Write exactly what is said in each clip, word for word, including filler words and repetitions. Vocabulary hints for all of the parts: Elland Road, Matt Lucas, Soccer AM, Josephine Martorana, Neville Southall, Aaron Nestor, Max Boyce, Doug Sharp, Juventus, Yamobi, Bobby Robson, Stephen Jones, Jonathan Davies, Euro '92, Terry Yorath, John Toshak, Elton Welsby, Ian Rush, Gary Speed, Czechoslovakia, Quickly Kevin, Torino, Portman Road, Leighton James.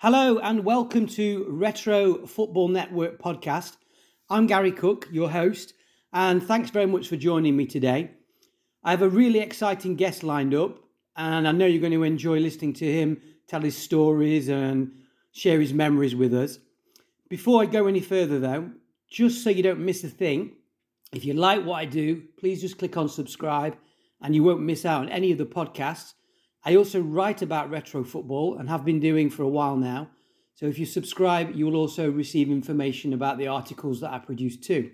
Hello and welcome to Retro Football Network podcast. I'm Gary Cook, your host, and thanks very much for joining me today. I have a really exciting guest lined up, and I know you're going to enjoy listening to him tell his stories and share his memories with us. Before I go any further though, just so you don't miss a thing, if you like what I do, please just click on subscribe and you won't miss out on any of the podcasts. I also write about retro football and have been doing for a while now. So if you subscribe, you will also receive information about the articles that I produce too.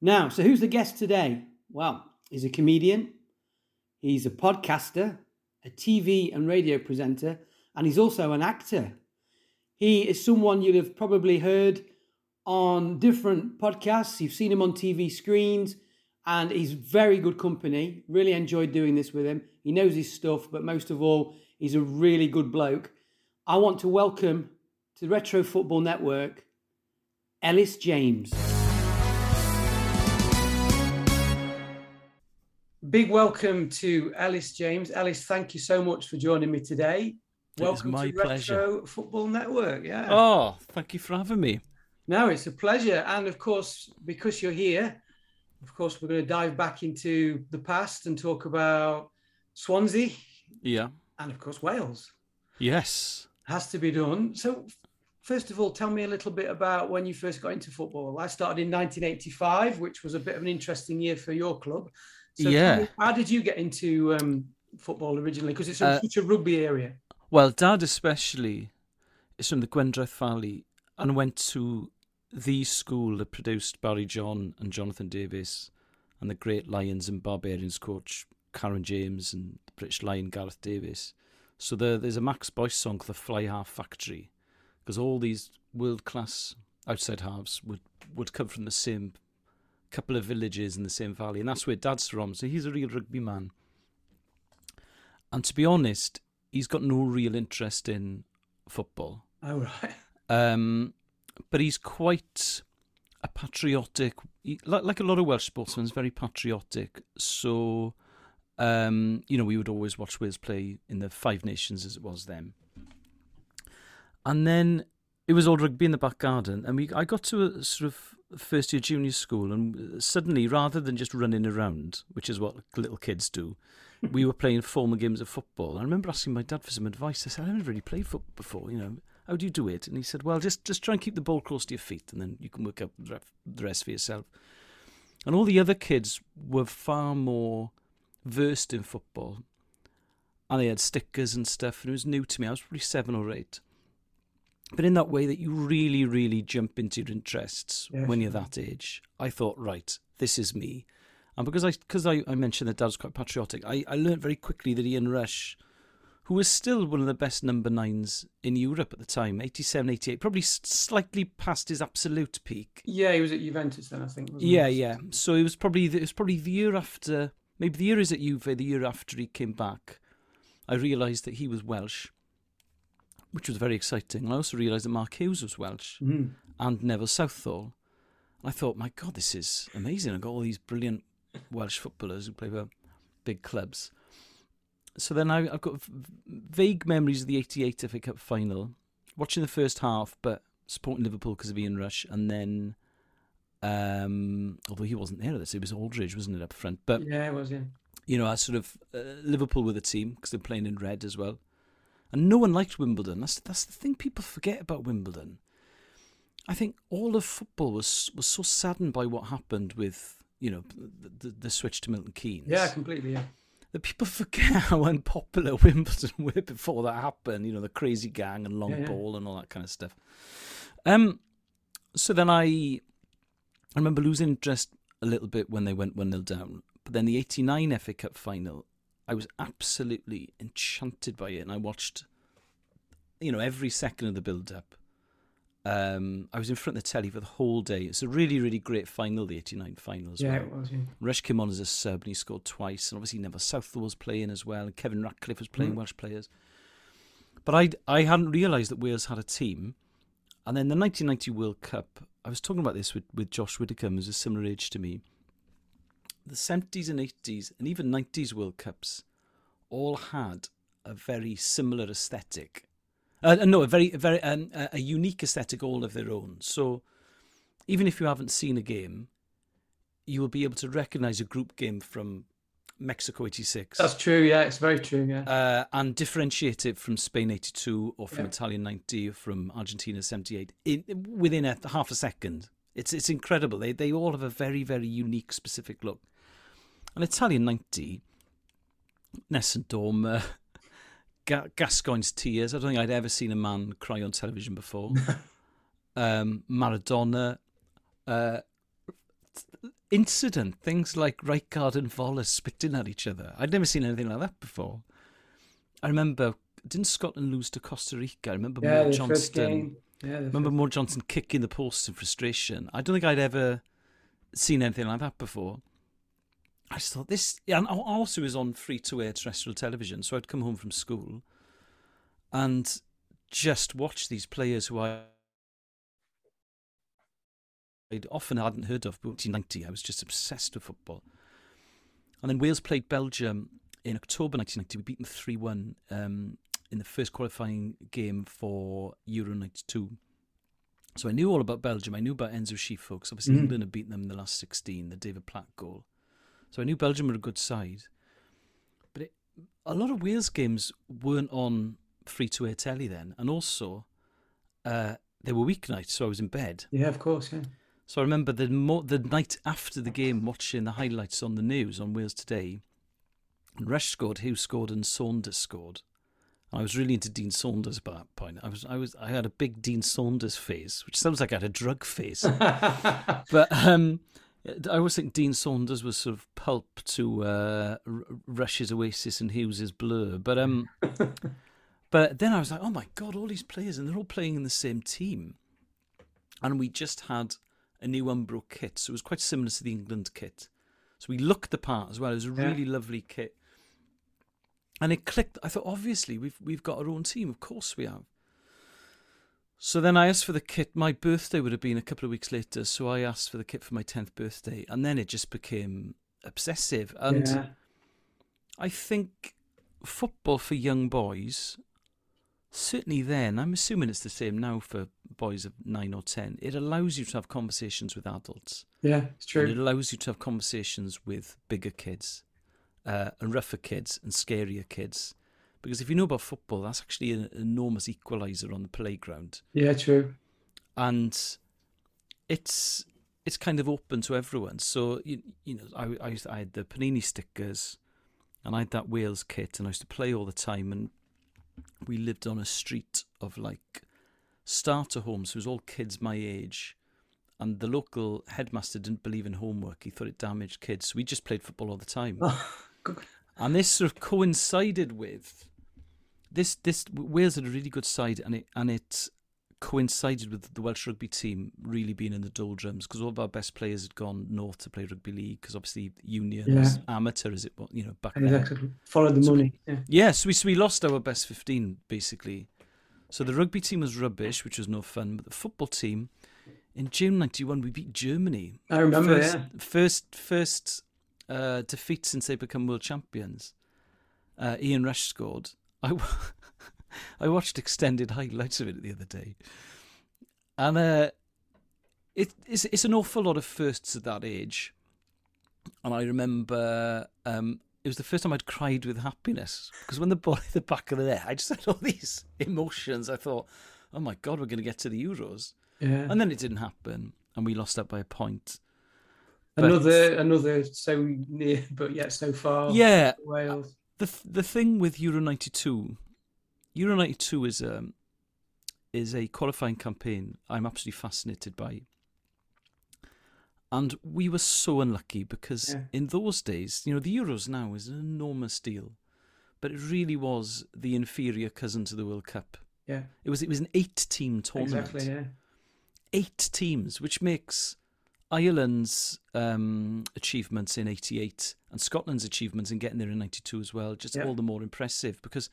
Now, so who's the guest today? Well, he's a comedian, he's a podcaster, a T V and radio presenter, and he's also an actor. He is someone you'll have probably heard on different podcasts. You've seen him on T V screens. And he's very good company. Really enjoyed doing this with him. He knows his stuff, but most of all, he's a really good bloke. I want to welcome to the Retro Football Network, Elis James. Big welcome to Elis James. Elis, thank you so much for joining me today. Welcome to pleasure. Retro Football Network. Yeah. Oh, thank you for having me. No, it's a pleasure. And of course, because you're here, of course, we're going to dive back into the past and talk about Swansea. Yeah. And, of course, Wales. Yes. Has to be done. So, first of all, tell me a little bit about when you first got into football. I started in nineteen eighty-five, which was a bit of an interesting year for your club. So yeah. You, how did you get into um, football originally? Because it's uh, such a rugby area. Well, Dad especially is from the Gwendreth Valley and went to the school that produced Barry John and Jonathan Davies and the great Lions and Barbarians coach Karen James and the British Lion Gareth Davies. So there, there's a Max Boyce song called The Fly Half Factory, because all these world-class outside halves would, would come from the same couple of villages in the same valley, and that's where Dad's from, so he's a real rugby man. And to be honest, he's got no real interest in football. Oh, right. Um... But he's quite a patriotic, he, like, like a lot of Welsh sportsmen, he's very patriotic. So, um, you know, we would always watch Wales play in the Five Nations as it was then. And then it was all rugby in the back garden. And we, I got to a sort of first year junior school, and suddenly, rather than just running around, which is what little kids do, we were playing formal games of football. I remember asking my dad for some advice. I said, I haven't really played football before, you know. How do you do it? And he said, well, just, just try and keep the ball close to your feet and then you can work out the rest for yourself. And all the other kids were far more versed in football. And they had stickers and stuff, and it was new to me. I was probably seven or eight. But in that way that you really, really jump into your interests yes. when you're that age, I thought, right, this is me. And because I, because I, I mentioned that Dad was quite patriotic, I, I learned very quickly that Ian Rush, who was still one of the best number nines in Europe at the time, eighty-seven, eighty-eight, probably slightly past his absolute peak. Yeah, he was at Juventus then, I think. Wasn't yeah, he? yeah. So it was probably the, it was probably the year after, maybe the year is at Juve, the year after he came back, I realised that he was Welsh, which was very exciting. And I also realised that Mark Hughes was Welsh mm. and Neville Southall. And I thought, my God, this is amazing. I've got all these brilliant Welsh footballers who play for big clubs. So then I, I've got vague memories of the eighty-eight F A Cup final, watching the first half, but supporting Liverpool because of Ian Rush. And then, um, although he wasn't there, it was Aldridge, wasn't it, up front? But, yeah, it was, yeah. You know, I sort of, uh, Liverpool were the team because they're playing in red as well. And no one liked Wimbledon. That's that's the thing people forget about Wimbledon. I think all of football was was so saddened by what happened with, you know, the, the, the switch to Milton Keynes. Yeah, completely, yeah. The people forget how unpopular Wimbledon were before that happened. You know, the crazy gang and long yeah, yeah. ball and all that kind of stuff. Um, so then I, I remember losing interest a little bit when they went one nil down. But then the eighty-nine F A Cup final, I was absolutely enchanted by it. And I watched, you know, every second of the build-up. Um, I was in front of the telly for the whole day. It's a really, really great final, the eighty-nine final as well. Yeah, it was, yeah. Rush came on as a sub and he scored twice. And obviously Neville Southall was playing as well. And Kevin Ratcliffe was playing mm. Welsh players. But I I hadn't realised that Wales had a team. And then the nineteen ninety World Cup, I was talking about this with, with Josh Widdicombe, who's a similar age to me. The seventies and eighties and even nineties World Cups all had a very similar aesthetic. Uh, no, a very, very um, a unique aesthetic all of their own. So even if you haven't seen a game, you will be able to recognise a group game from Mexico eighty-six. That's true, yeah. It's very true, yeah. Uh, and differentiate it from Spain eighty-two or from yeah. Italian ninety or from Argentina seventy-eight in, within a half a second. It's it's incredible. They they all have a very, very unique, specific look. And Italian ninety, Nessun Dorma, Ga- Gascoigne's tears. I don't think I'd ever seen a man cry on television before. um, Maradona, uh, incident, things like Rijkaard and Voller spitting at each other. I'd never seen anything like that before. I remember, didn't Scotland lose to Costa Rica? I remember yeah, Moore Johnston. Yeah, remember Moore Johnston kicking the post in frustration. I don't think I'd ever seen anything like that before. I just thought this, and also was on free-to-air terrestrial television, so I'd come home from school and just watch these players who I I'd often hadn't heard of, but in ninety, I was just obsessed with football. And then Wales played Belgium in October nineteen ninety. We beat them three one um, in the first qualifying game for Euro ninety-two. So I knew all about Belgium. I knew about Enzo Schifox. Obviously, mm. England had beaten them in the last sixteen, the David Platt goal. So I knew Belgium were a good side. But it, a lot of Wales games weren't on free-to-air telly then. And also, uh, they were weeknights, so I was in bed. Yeah, of course, yeah. So I remember the mo- the night after the game watching the highlights on the news on Wales Today. And Rush scored, Hughes scored, and Saunders scored. And I was really into Dean Saunders by that point. I was I was I had a big Dean Saunders phase, which sounds like I had a drug phase. But um, I always think Dean Saunders was sort of pulp to uh, Rush's Oasis and Hughes's Blur. But um, but then I was like, oh my God, all these players, and they're all playing in the same team. And we just had a new Umbro kit, so it was quite similar to the England kit. So we looked the part as well. It was a really yeah. lovely kit, and it clicked. I thought, obviously, we've we've got our own team. Of course, we have. So then I asked for the kit. My birthday would have been a couple of weeks later, so I asked for the kit for my tenth birthday, and then it just became obsessive. And yeah. I think football for young boys, certainly then, I'm assuming it's the same now for boys of nine or ten, it allows you to have conversations with adults. Yeah, it's true. And it allows you to have conversations with bigger kids uh, and rougher kids and scarier kids. Because if you know about football, that's actually an enormous equaliser on the playground. Yeah, true. And it's it's kind of open to everyone. So, you, you know, I, I, I had the Panini stickers and I had that Wales kit and I used to play all the time, and we lived on a street of like starter homes. It was all kids my age, and the local headmaster didn't believe in homework. He thought it damaged kids, so we just played football all the time. Oh, and this sort of coincided with this. This Wales had a really good side, and it and it coincided with the Welsh rugby team really being in the doldrums, because all of our best players had gone north to play rugby league, because obviously union yeah. was amateur as it was, you know, back and then. Exactly. Follow the so money. We, yeah, yeah so, we, so we lost our best fifteen, basically. So the rugby team was rubbish, which was no fun, but the football team, in June ninety-one, we beat Germany. I remember, first, yeah. First, first uh, defeat since they become world champions. Uh, Ian Rush scored. I... I watched extended highlights of it the other day, and uh, it, it's it's an awful lot of firsts at that age. And I remember um, it was the first time I'd cried with happiness, because when the ball hit the back of the net, I just had all these emotions. I thought, oh my God, we're going to get to the Euros, yeah. And then it didn't happen, and we lost that by a point. But another another so near, but yet so far. Yeah, Wales. The the thing with Euro ninety-two. Euro ninety-two is a, is a qualifying campaign I'm absolutely fascinated by. And we were so unlucky, because yeah. in those days, you know, the Euros now is an enormous deal, but it really was the inferior cousin to the World Cup. Yeah, It was it was an eight-team tournament. Exactly, yeah. Eight teams, which makes Ireland's um, achievements in eighty-eight and Scotland's achievements in getting there in ninety-two as well just yeah. all the more impressive, because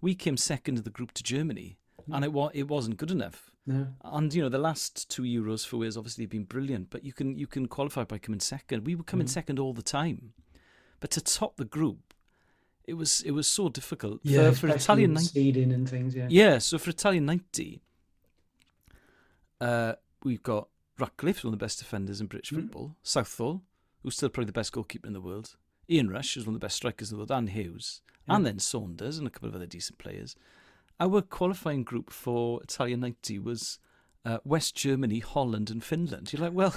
we came second of the group to Germany, and it wa- it wasn't good enough. No. And you know, the last two Euros for Wales obviously have been brilliant, but you can you can qualify by coming second. We were coming mm. second all the time, but to top the group, it was it was so difficult. Yeah, for, for Italian ninety, speeding and things. Yeah. Yeah. So for Italian ninety, uh, we've got Ratcliffe, one of the best defenders in British mm-hmm. football. Southall, who's still probably the best goalkeeper in the world. Ian Rush, who's one of the best strikers in the world, and Hughes, yeah. and then Saunders and a couple of other decent players. Our qualifying group for Italian ninety was uh, West Germany, Holland, and Finland. You're like, well,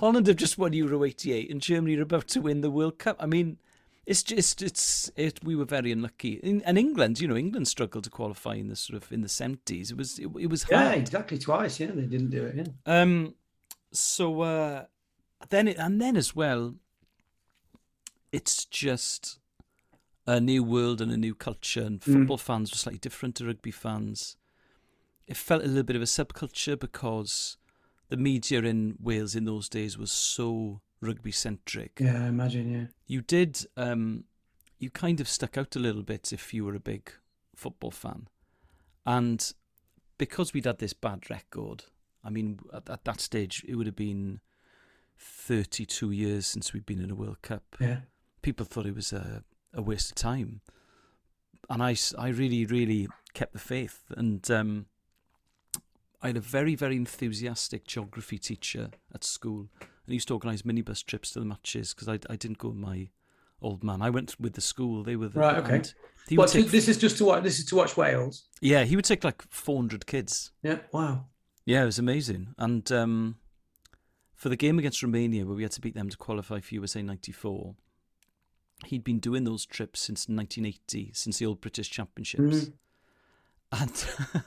Holland have just won Euro eighty-eight, and Germany are about to win the World Cup. I mean, it's just it's it. We were very unlucky. In, and England, you know, England struggled to qualify in the sort of in the seventies. It was it, it was hard. Yeah, exactly twice. Yeah, they didn't do it. Yeah. Um. So uh, then it, and then as well, it's just a new world and a new culture, and football mm. fans were slightly different to rugby fans. It felt a little bit of a subculture because the media in Wales in those days was so rugby-centric. Yeah, I imagine, yeah. You did, um, you kind of stuck out a little bit if you were a big football fan. And because we'd had this bad record, I mean, at, at that stage, it would have been thirty-two years since we'd been in a World Cup. Yeah. People thought it was a... a waste of time, and I, I really really kept the faith, and um, I had a very very enthusiastic geography teacher at school, and he used to organise minibus trips to the matches because I, I didn't go with my old man. I went with the school. They were the, right. Okay. He well, take, this is just to watch. This is to watch Wales. Yeah, he would take like four hundred kids. Yeah. Wow. Yeah, it was amazing. And um, for the game against Romania, where we had to beat them to qualify for U S A ninety four. He'd been doing those trips since nineteen eighty, since the old British Championships. Mm-hmm. And,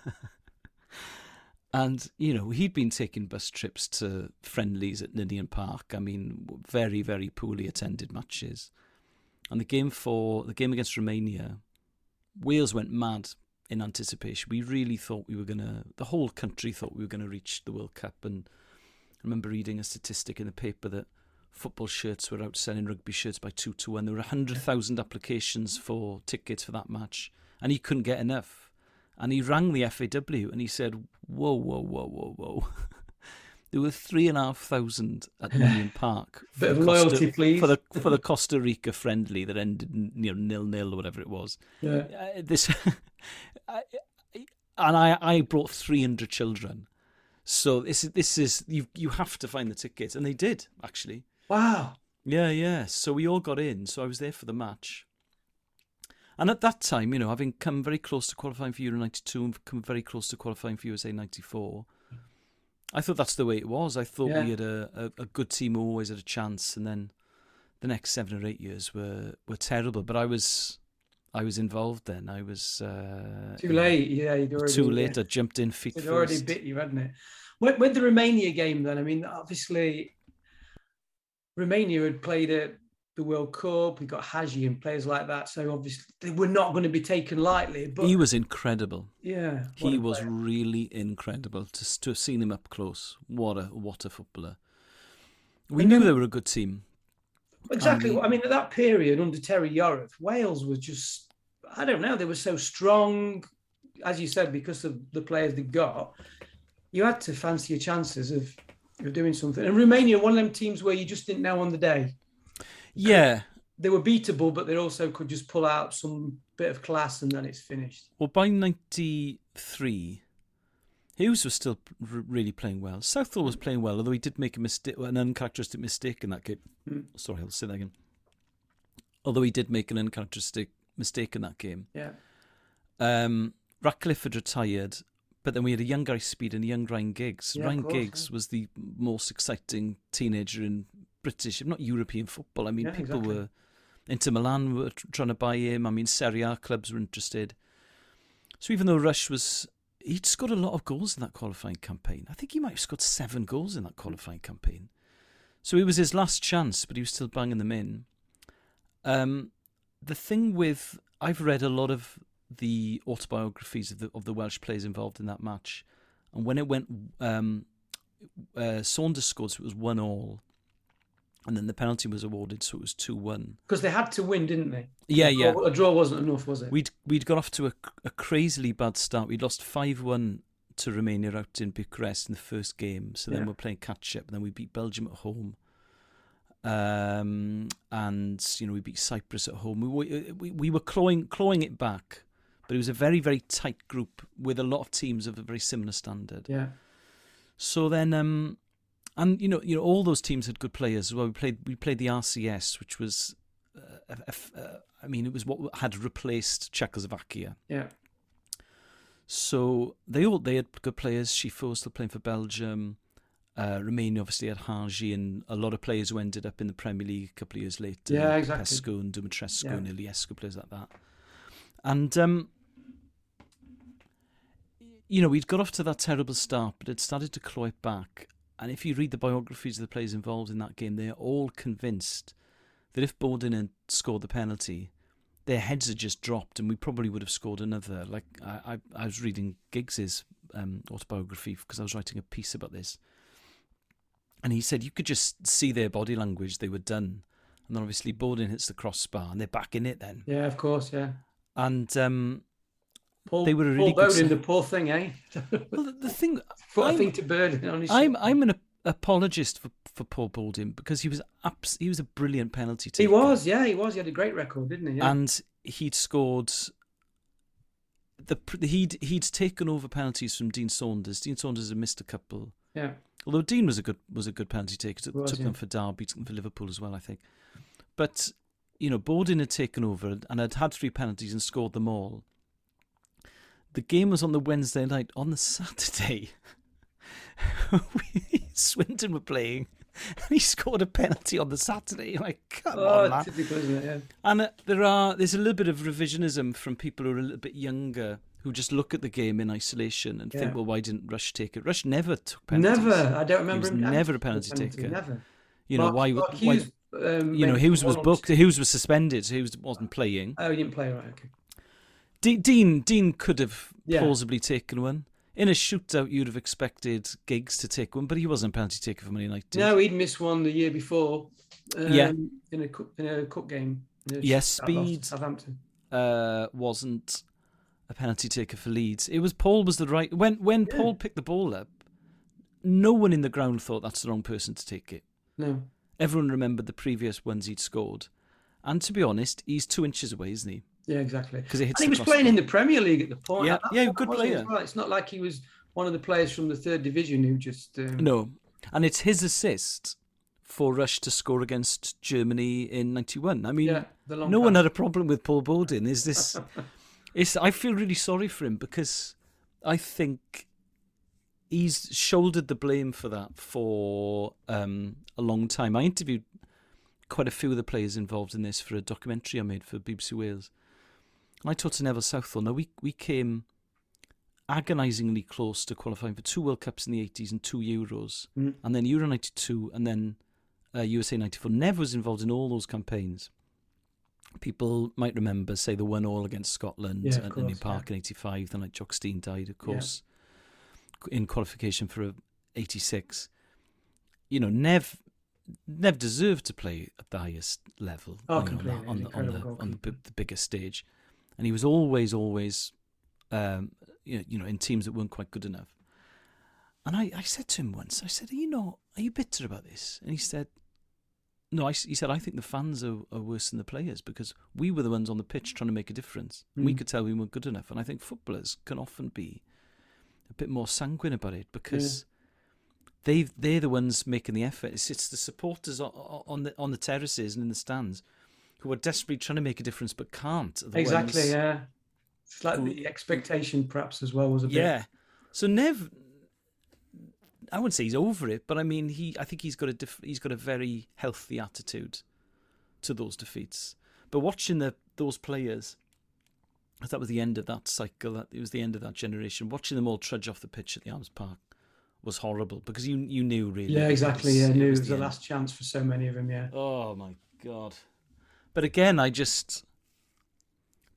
and you know, he'd been taking bus trips to friendlies at Ninian Park. I mean, very, very poorly attended matches. And the game for the game against Romania, Wales went mad in anticipation. We really thought we were going to, the whole country thought we were going to reach the World Cup. And I remember reading a statistic in the paper that football shirts were outselling rugby shirts by two to one. There were one hundred thousand applications for tickets for that match, and he couldn't get enough. And he rang the F A W and he said, whoa, whoa, whoa, whoa, whoa. There were three thousand five hundred at Ninian Park. Bit of loyalty, Costa, please. For the, for the Costa Rica friendly that ended you know, nil-nil or whatever it was. Yeah. Uh, this, I, and I, I brought three hundred children. So this is, this is you, you have to find the tickets. And they did, actually. Wow. Yeah, yeah. So we all got in. So I was there for the match. And at that time, you know, having come very close to qualifying for Euro ninety-two and come very close to qualifying for U S A ninety-four, I thought that's the way it was. I thought yeah. we had a, a, a good team who always had a chance. And then the next seven or eight years were, were terrible. But I was I was involved then. I was... Uh, too late. You know, yeah, you'd already... Too late. Yeah. I jumped in feet first. It already bit you, hadn't it? With, with the Romania game then, I mean, obviously... Romania had played at the World Cup. We got Hagi and players like that. So obviously they were not going to be taken lightly. But he was incredible. Yeah, he was really incredible to to have seen him up close. What a what a footballer! We and knew then, they were a good team. Exactly. And, I mean, at that period under Terry Yorath, Wales was just I don't know. They were so strong, as you said, because of the players they got. You had to fancy your chances of. You're doing something. And Romania, one of them teams where you just didn't know on the day. Yeah. They were beatable, but they also could just pull out some bit of class and then it's finished. Well, by ninety-three, Hughes was still r- really playing well. Southall was playing well, although he did make a mistake, an uncharacteristic mistake in that game. Mm. Sorry, I'll say that again. Although he did make an uncharacteristic mistake in that game. Yeah. Um, Ratcliffe had retired. But then we had a young Gary Speed and a young Ryan Giggs. Yeah, Ryan course, Giggs yeah. was the most exciting teenager in British, not European football. I mean, yeah, people exactly. were... Inter Milan were trying to buy him. I mean, Serie A clubs were interested. So even though Rush was... He'd scored a lot of goals in that qualifying campaign. I think he might have scored seven goals in that qualifying mm-hmm. campaign. So it was his last chance, but he was still banging them in. Um, the thing with... I've read a lot of... the autobiographies of the of the Welsh players involved in that match, and when it went, um, uh, Saunders scored, so it was one all, and then the penalty was awarded, so it was two one. Because they had to win, didn't they? Yeah, yeah. A draw wasn't enough, was it? We'd we'd got off to a, a crazily bad start. We'd lost five one to Romania out in Bucharest in the first game, so then yeah. we're playing catch up, and then we beat Belgium at home. Um, and, you know, we beat Cyprus at home. We, we, we were clawing, clawing it back, but it was a very, very tight group with a lot of teams of a very similar standard. Yeah. So then, um, and, you know, you know, all those teams had good players. Well, we played, we played the R C S, which was, uh, uh, I mean, it was what had replaced Czechoslovakia. Yeah. So they all, they had good players. Schifo still playing for Belgium. Uh, Romania obviously had Hagi and a lot of players who ended up in the Premier League a couple of years later. Yeah, exactly. Pesco and Dumitrescu yeah. and Iliescu, players like that. And, um, you know, we'd got off to that terrible start, but it started to claw it back. And if you read the biographies of the players involved in that game, they're all convinced that if Bodin had scored the penalty, their heads had just dropped and we probably would have scored another. Like, I, I, I was reading Giggs's um, autobiography because I was writing a piece about this. And he said you could just see their body language, they were done. And then obviously Bodin hits the crossbar and they're back in it then. Yeah, of course, yeah. And um, Paul, they were a really Paul Bouldin, good... the poor thing, eh? Well, the, the thing... Poor thing to burden on his... I'm, I'm an apologist for, for Paul Bouldin because he was abs- he was a brilliant penalty taker. He was, yeah, he was. He had a great record, didn't he? Yeah. And he'd scored... the He'd he'd taken over penalties from Dean Saunders. Dean Saunders had missed a couple. Yeah. Although Dean was a good was a good penalty taker, took was, them yeah. for Derby, took them for Liverpool as well, I think. But you know, Bodin had taken over and had had three penalties and scored them all. The game was on the Wednesday night. On the Saturday, we, Swindon were playing, and he scored a penalty on the Saturday. You're like, come oh, on, man! Typical, isn't it? Yeah. And uh, there are there's a little bit of revisionism from people who are a little bit younger, who just look at the game in isolation and yeah. think, well, why didn't Rush take it? Rush never took penalties. Never. I don't remember him. Never a penalty, penalty taker. Never. You know, Mark, why... Mark Hughes, why um, you know, Hughes was booked. Hughes was suspended. Hughes wasn't playing. Oh, he didn't play, right, okay. D- Dean Dean could have yeah. plausibly taken one. In a shootout, you'd have expected Giggs to take one, but he wasn't a penalty taker for Man United. No, he'd missed one the year before. Um, yeah. In a, cu- in a cup game. Yes, yeah, Speed Southampton. Uh, wasn't... a penalty taker for Leeds. It was Paul was the right... When when yeah. Paul picked the ball up, no one in the ground thought that's the wrong person to take it. No. Everyone remembered the previous ones he'd scored. And to be honest, he's two inches away, isn't he? Yeah, exactly. Because he was playing ball. In the Premier League at the point. Yeah, yeah, good player. Well. It's not like he was one of the players from the third division who just... Um... No. And it's his assist for Rush to score against Germany in ninety-one. I mean, yeah, no time. One had a problem with Paul Bouldin. Is this... It's, I feel really sorry for him because I think he's shouldered the blame for that for um, a long time. I interviewed quite a few of the players involved in this for a documentary I made for B B C Wales. And I talked to Neville Southall. Now, we, we came agonisingly close to qualifying for two World Cups in the eighties and two Euros, mm. and then Euro ninety-two and then uh, U S A ninety-four. Neville was involved in all those campaigns. People might remember, say, the one all against Scotland yeah, at Ninian Park yeah. in eighty-five, the night Jock Stein died, of course, yeah. in qualification for eighty-six. You know, Nev Nev deserved to play at the highest level oh, you know, on, the, on, the, on, the, on the, the bigger stage. And he was always, always, um, you know, you know, in teams that weren't quite good enough. And I, I said to him once, I said, are you not, are you bitter about this? And he said, No, I, he said, I think the fans are, are worse than the players because we were the ones on the pitch trying to make a difference. Mm. We could tell we weren't good enough. And I think footballers can often be a bit more sanguine about it because yeah. they've, they're the ones making the effort. It's, it's the supporters on, on the on the terraces and in the stands who are desperately trying to make a difference but can't. Exactly, ones. yeah. It's like who, the expectation perhaps as well was a bit... Yeah. So Nev... I wouldn't say he's over it, but I mean, he. I think he's got a diff, he's got a very healthy attitude to those defeats. But watching the those players, that was the end of that cycle. That it was the end of that generation. Watching them all trudge off the pitch at the Arms Park was horrible because you you knew really. Yeah, exactly. Was, yeah, knew it was the, the last chance for so many of them. Yeah. Oh my God! But again, I just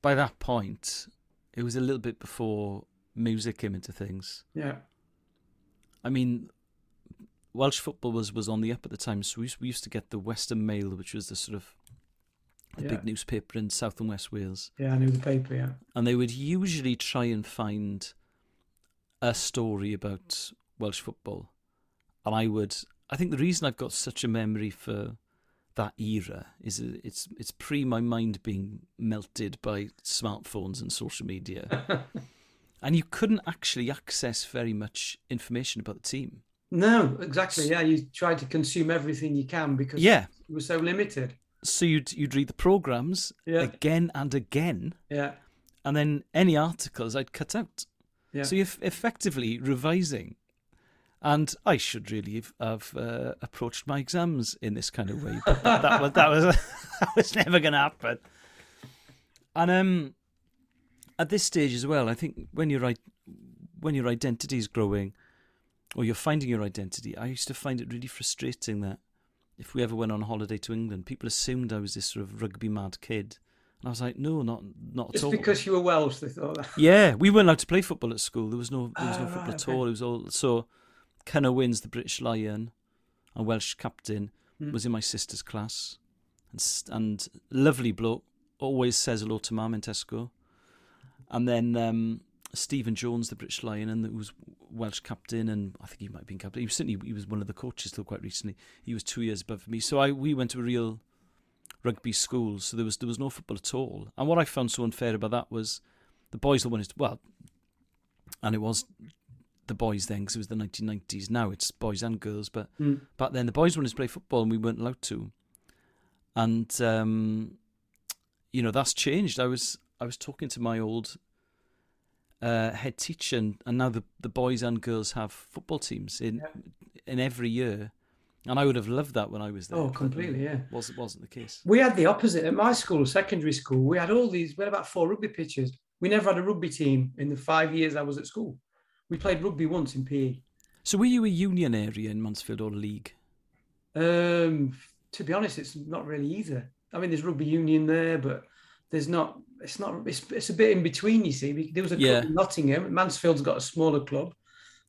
by that point, it was a little bit before music came into things. Yeah. I mean, Welsh football was, was on the up at the time, so we, we used to get the Western Mail, which was the sort of the yeah. big newspaper in South and West Wales. Yeah, I knew the paper, yeah. And they would usually try and find a story about Welsh football. And I would, I think the reason I've got such a memory for that era is a, it's it's pre my mind being melted by smartphones and social media. And you couldn't actually access very much information about the team. No, exactly. Yeah, you try to consume everything you can because yeah. it was so limited. So you'd you'd read the programmes yeah. again and again. Yeah. And then any articles I'd cut out. Yeah. So you're effectively revising. And I should really have, have uh, approached my exams in this kind of way. But that, that was that was that was never going to happen. And um, at this stage as well, I think when your when your identity is growing, or you're finding your identity, I used to find it really frustrating that if we ever went on holiday to England, people assumed I was this sort of rugby mad kid. And I was like, no, not not at all. Just because you were Welsh, they thought that. Yeah, we weren't allowed to play football at school. There was no there was oh, no right, football at okay. all. It was all so. Kenna Wynn's the British Lion and Welsh captain, mm. was in my sister's class. And, and lovely bloke, always says hello to mum in Tesco. And then um, Stephen Jones, the British Lion, and who was Welsh captain, and I think he might have been captain. He was certainly he was one of the coaches till quite recently. He was two years above me. So I we went to a real rugby school, so there was there was no football at all. And what I found so unfair about that was the boys that wanted to, well, and it was... the boys then, because it was the nineteen nineties. Now it's boys and girls, but mm. back then the boys wanted to play football and we weren't allowed to. And um, you know, that's changed. I was I was talking to my old uh, head teacher, and, and now the, the boys and girls have football teams in yeah. in every year. And I would have loved that when I was there. Oh, completely, yeah. Was wasn't the case. We had the opposite at my school, secondary school. We had all these. We had about four rugby pitches. We never had a rugby team in the five years I was at school. We played rugby once in P E. So were you a union area in Mansfield or league? Um, to be honest, it's not really either. I mean, there's rugby union there, but there's not. It's not. It's, it's a bit in between. You see, there was a club yeah. in Nottingham. Mansfield's got a smaller club,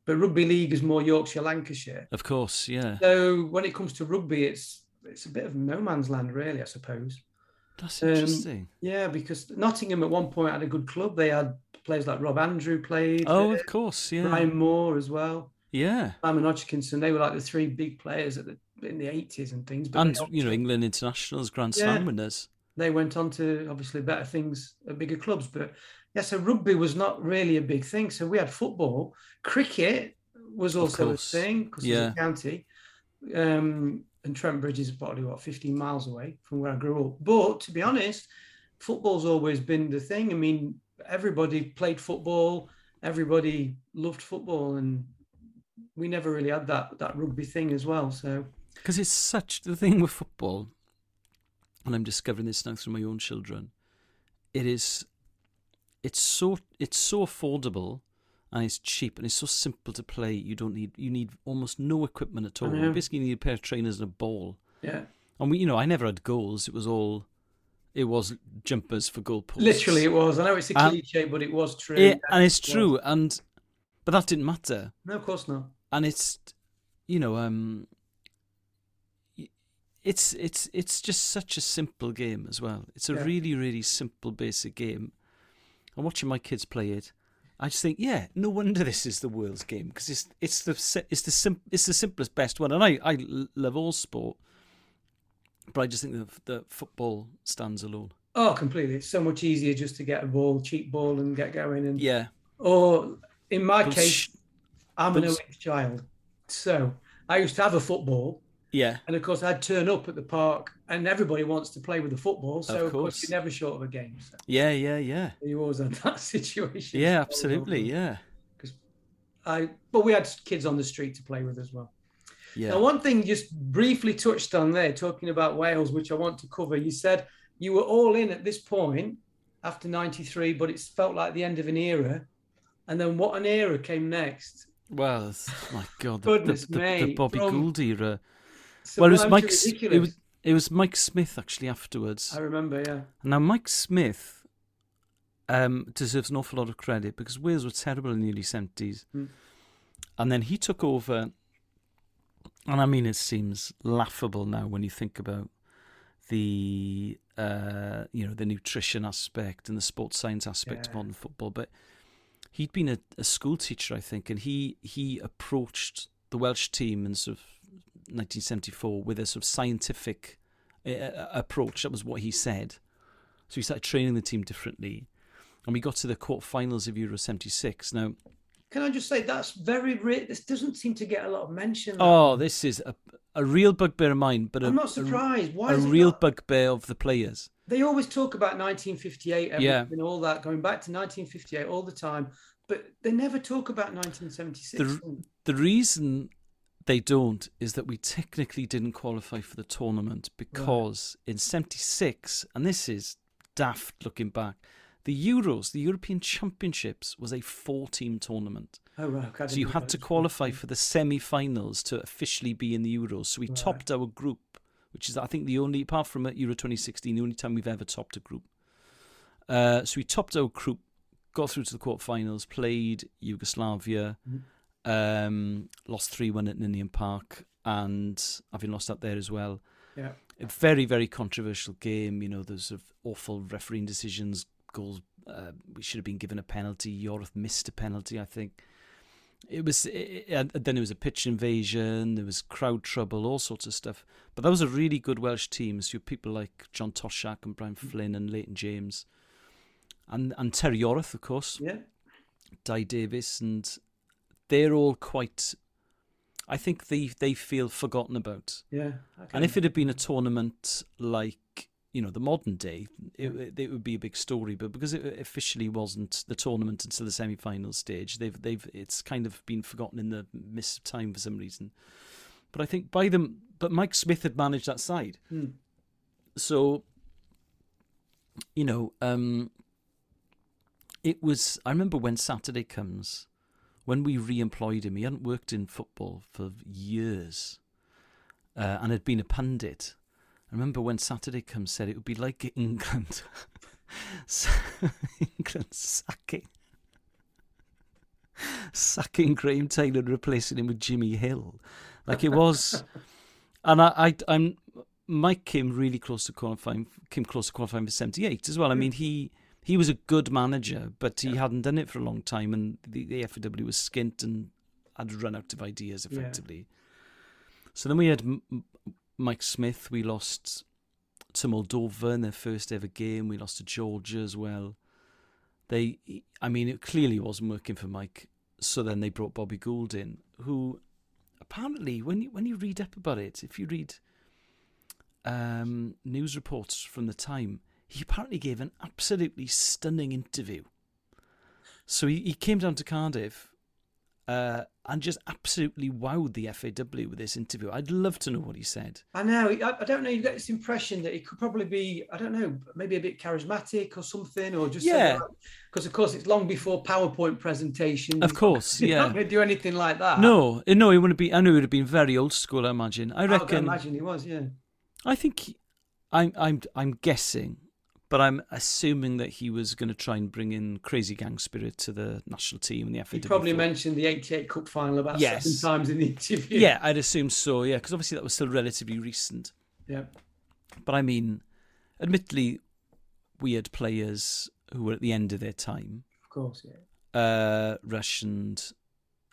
but rugby league is more Yorkshire, Lancashire. Of course, yeah. So when it comes to rugby, it's it's a bit of no man's land, really. I suppose. That's interesting. Um, yeah, because Nottingham at one point had a good club. They had players like Rob Andrew played. Oh, it. of course, yeah. Brian Moore as well. Yeah. Simon Hodgkinson. They were like the three big players at the, in the eighties and things. But and, you know, England internationals, Grand yeah. Slam winners. They went on to, obviously, better things at bigger clubs. But, yeah, so rugby was not really a big thing. So we had football. Cricket was also a thing because yeah. it was a county. Um, and Trent Bridge is probably, what, fifteen miles away from where I grew up. But, to be honest, football's always been the thing. I mean, everybody played football, everybody loved football, and we never really had that that rugby thing as well. So because it's such the thing with football, and I'm discovering this now through my own children, it is it's so it's so affordable and it's cheap and it's so simple to play. You don't need you need almost no equipment at all. You basically need a pair of trainers and a ball. Yeah. And we you know, I never had goals, it was all It was jumpers for goalposts. Literally, it was. I know it's a cliche, um, but it was true. It, and it's true, and but that didn't matter. No, of course not. And it's, you know, um, it's it's it's just such a simple game as well. It's a yeah. really, really simple, basic game. And watching my kids play it, I just think, yeah, no wonder this is the world's game, because it's it's the it's the sim, it's the simplest, best one. And I I love all sport. But I just think that the football stands alone. Oh, completely! It's so much easier just to get a ball, cheap ball, and get going. And yeah, or in my but case, sh- I'm an only child, so I used to have a football. Yeah, and of course I'd turn up at the park, and everybody wants to play with a football, so of course, of course you're never short of a game. So. Yeah, yeah, yeah. You always had that situation. Yeah, so absolutely. Yeah, because I but we had kids on the street to play with as well. Yeah. Now, one thing just briefly touched on there, talking about Wales, which I want to cover. You said you were all in at this point after ninety-three, but it felt like the end of an era. And then what an era came next? Well, my God, the, Goodness the, me. the, the Bobby From Gould era. Well, it was Mike. It was, it was Mike Smith actually afterwards. I remember, yeah. Now, Mike Smith um, deserves an awful lot of credit because Wales were terrible in the early seventies, mm. and then he took over. And I mean, it seems laughable now when you think about the, uh, you know, the nutrition aspect and the sports science aspect yeah. of modern football. But he'd been a, a school teacher, I think, and he he approached the Welsh team in sort of nineteen seventy-four with a sort of scientific uh, approach. That was what he said. So he started training the team differently. And we got to the quarterfinals of Euro seventy-six. Now, can I just say, that's very rare. This doesn't seem to get a lot of mention. Oh, this is a, a real bugbear of mine. But I'm a, not surprised. Why a, is a real not... bugbear of the players. They always talk about nineteen fifty-eight and yeah. all that, going back to nineteen fifty-eight all the time. But they never talk about nineteen seventy-six. The, the reason they don't is that we technically didn't qualify for the tournament because right. in seventy-six, and this is daft looking back, the Euros, the European Championships, was a four-team tournament. Oh, right. So you had to qualify for the semi-finals to officially be in the Euros. So we right. topped our group, which is, I think, the only, apart from Euro twenty sixteen, the only time we've ever topped a group. Uh, so we topped our group, got through to the quarterfinals, played Yugoslavia, mm-hmm. um, lost three one at Ninian Park, and having lost out there as well. Yeah. A very, very controversial game. You know, there's sort of awful refereeing decisions, goals. Uh, we should have been given a penalty. Yorath missed a penalty, I think. It was. It, it, then it was a pitch invasion. There was crowd trouble, all sorts of stuff. But that was a really good Welsh team. So people like John Toshak and Brian Flynn and Leighton James, and and Terry Yorath, of course. Yeah. Di Davies, and they're all quite. I think they they feel forgotten about. Yeah. Okay. And if it had been a tournament like, you know, the modern day, it, it would be a big story. But because it officially wasn't the tournament until the semi-final stage, they've they've it's kind of been forgotten in the mist of time for some reason. But I think by them, but Mike Smith had managed that side, hmm. so you know, um, it was. I remember when Saturday comes, when we re-employed him, he hadn't worked in football for years, uh, and had been a pundit. I remember when Saturday comes said it would be like England, England sacking, sacking Graham Taylor and replacing him with Jimmy Hill, like it was. And I, I, I'm Mike came really close to qualifying, came close to qualifying for seventy-eight as well. I mean, he he was a good manager, but he yeah. hadn't done it for a long time, and the, the F A W was skint and had run out of ideas effectively. Yeah. So then we had Mike Smith. We lost to Moldova in their first ever game. We lost to Georgia as well. They, I mean, it clearly wasn't working for Mike. So then they brought Bobby Gould in, who apparently, when you when you read up about it, if you read um, news reports from the time, he apparently gave an absolutely stunning interview. So he, he came down to Cardiff. Uh, and just absolutely wowed the F A W with this interview. I'd love to know what he said. I know. I, I don't know. You get this impression that he could probably be, I don't know, maybe a bit charismatic or something, or just yeah. Because of course it's long before PowerPoint presentations. Of course, You're yeah. Not going to do anything like that. No, no, he wouldn't be. I know he would have been very old school. I imagine. I reckon. I imagine he was. Yeah. I think he, I'm. I'm. I'm guessing, but I'm assuming that he was going to try and bring in crazy gang spirit to the national team and the F A W. He probably mentioned the eighty-eight Cup final about yes. seven times in the interview. Yeah, I'd assume so, yeah, because obviously that was still relatively recent. Yeah. But I mean, admittedly, we had players who were at the end of their time. Of course, yeah. Uh, Rush and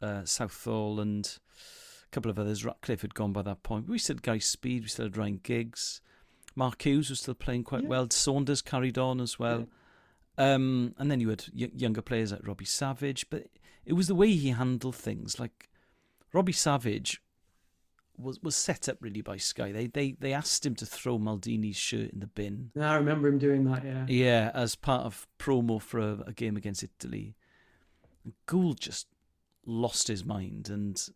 uh, Southall and a couple of others. Ratcliffe had gone by that point. We still had Gary Speed, we still had Ryan Giggs. Mark Hughes was still playing quite yeah. well. Saunders carried on as well. Yeah. Um, and then you had y- younger players like Robbie Savage. But it was the way he handled things. Like Robbie Savage was was set up really by Sky. They they they asked him to throw Maldini's shirt in the bin. I remember him doing that, yeah. Yeah, as part of promo for a, a game against Italy. And Gould just lost his mind. And,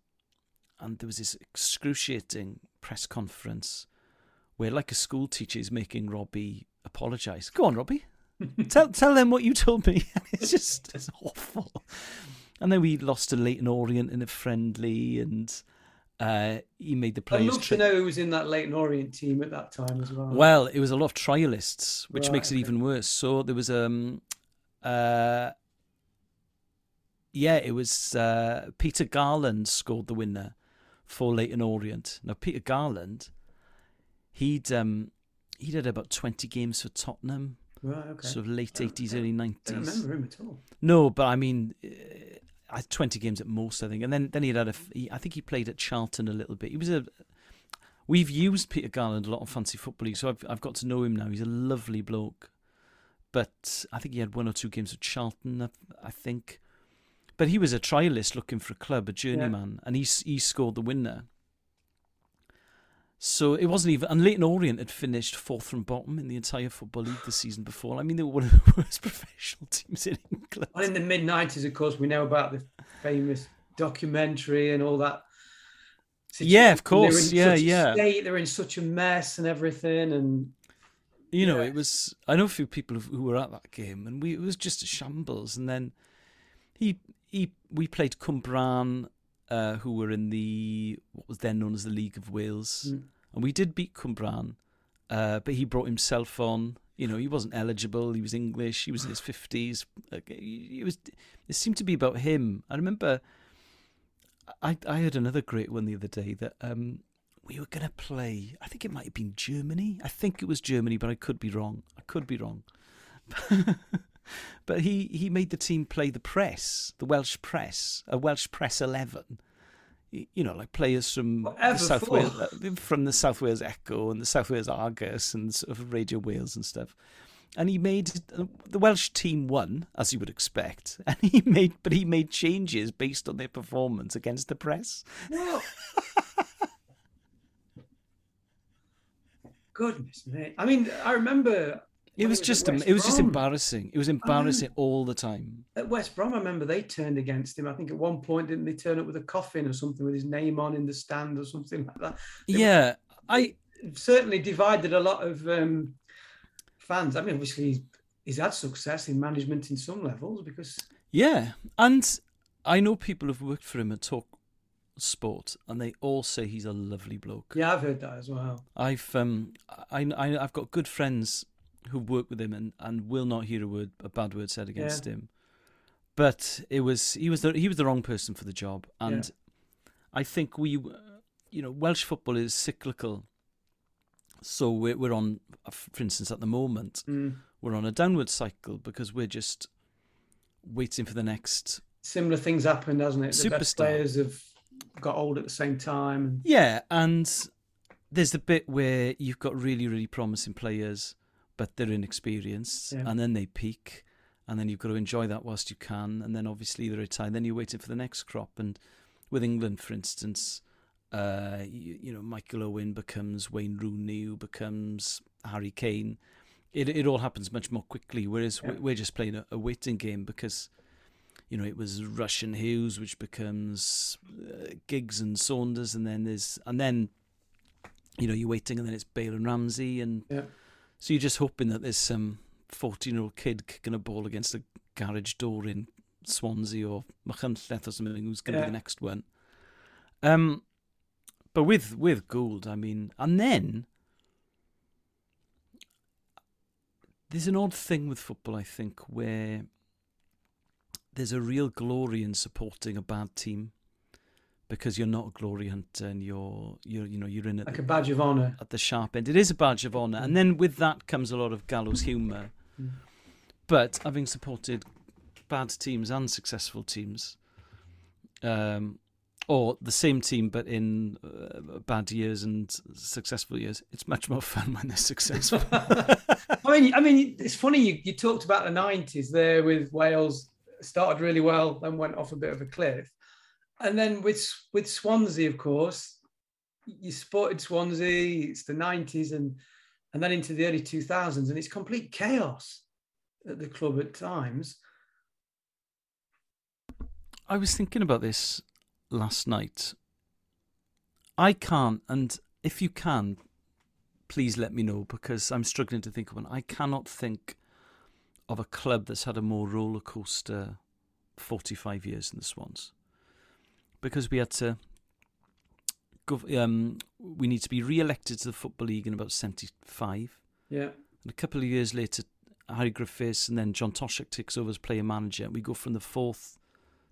and there was this excruciating press conference where, like a school teacher, is making Robbie apologise. Go on, Robbie. tell tell them what you told me. It's just it's awful. And then we lost to Leyton Orient in a friendly, and uh, he made the players... I'd love tri- to know who was in that Leyton Orient team at that time as well. Well, it was a lot of trialists, which right, makes it okay. even worse. So there was... um, uh, Yeah, it was uh, Peter Garland scored the winner for Leyton Orient. Now, Peter Garland... He'd um, he did about twenty games for Tottenham, right? Okay. Sort of late eighties, early nineties. I don't remember him at all. No, but I mean, uh, twenty games at most, I think. And then, then he'd had a. He, I think he played at Charlton a little bit. He was a. We've used Peter Garland a lot on Fancy Football League, so I've, I've got to know him now. He's a lovely bloke. But I think he had one or two games at Charlton, I, I think. But he was a trialist looking for a club, a journeyman, yeah. and he he scored the winner. So it wasn't even... And Leighton Orient had finished fourth from bottom in the entire Football League the season before. I mean, they were one of the worst professional teams in England. Well, in the mid-nineties, of course, we know about the famous documentary and all that. Situation. Yeah, of course. Yeah, yeah. State, they're in such a mess and everything. And you know, yeah. it was... I know a few people who were at that game, and we it was just a shambles. And then he... He, we played Cumbran, uh, who were in the what was then known as the League of Wales, mm. and we did beat Cumbran, uh, but he brought himself on. You know, he wasn't eligible. He was English. He was in his fifties. It was. It seemed to be about him. I remember. I I heard another great one the other day that um, we were going to play. I think it might have been Germany. I think it was Germany, but I could be wrong. I could be wrong. But he, he made the team play the press, the Welsh press, a Welsh press eleven. You know, like players from the South Wales, from the South Wales Echo and the South Wales Argus and sort of Radio Wales and stuff. And he made the Welsh team won, as you would expect. And he made, but he made changes based on their performance against the press. Well, goodness me! I mean, I remember. It was, it was just it Brom. was just embarrassing. It was embarrassing um, all the time. At West Brom, I remember they turned against him. I think at one point, didn't they turn up with a coffin or something with his name on in the stand or something like that? They yeah, were, I certainly divided a lot of um, fans. I mean, obviously he's, he's had success in management in some levels because yeah, and I know people who've worked for him at Talk Sport, and they all say he's a lovely bloke. Yeah, I've heard that as well. I've um, I, I I've got good friends who worked with him and, and will not hear a word a bad word said against yeah. him, but it was he was the he was the wrong person for the job, and yeah. I think we, you know, Welsh football is cyclical, so we're we're on, for instance, at the moment mm. we're on a downward cycle because we're just waiting for the next similar things happened, hasn't it? The superstar. Best players have got old at the same time. Yeah, and there's the bit where you've got really really promising players. But they're inexperienced, yeah. and then they peak, and then you've got to enjoy that whilst you can, and then obviously they're retired. Then you're waiting for the next crop. And with England, for instance, uh, you, you know Michael Owen becomes Wayne Rooney, who becomes Harry Kane. It it all happens much more quickly. Whereas yeah. we're just playing a, a waiting game because, you know, it was Rush and Hughes, which becomes uh, Giggs and Saunders, and then there's and then, you know, you're waiting, and then it's Bale and Ramsey and. Yeah. So you're just hoping that there's some fourteen-year-old kid kicking a ball against a garage door in Swansea or Machynlleth or something who's going to yeah. be the next one. Um, but with with Gould, I mean, and then there's an odd thing with football, I think, where there's a real glory in supporting a bad team because you're not a glory hunter and you're, you're you know, you're in it like the, a badge of honour at the sharp end. It is a badge of honour. And then with that comes a lot of gallows humour. Mm. But having supported bad teams and successful teams, um, or the same team, but in uh, bad years and successful years, it's much more fun when they're successful. I mean, I mean, it's funny. You, you talked about the nineties there with Wales started really well, then went off a bit of a cliff. And then with with Swansea, of course, you supported Swansea. It's the nineties and and then into the early two thousands, and it's complete chaos at the club at times. I was thinking about this last night. I can't, and if you can, please let me know because I'm struggling to think of one. I cannot think of a club that's had a more roller coaster forty-five years than the Swans. Because we had to go, um, we need to be re-elected to the Football League in about seventy-five. Yeah. And a couple of years later, Harry Griffiths and then John Toshak takes over as player manager. We go from the fourth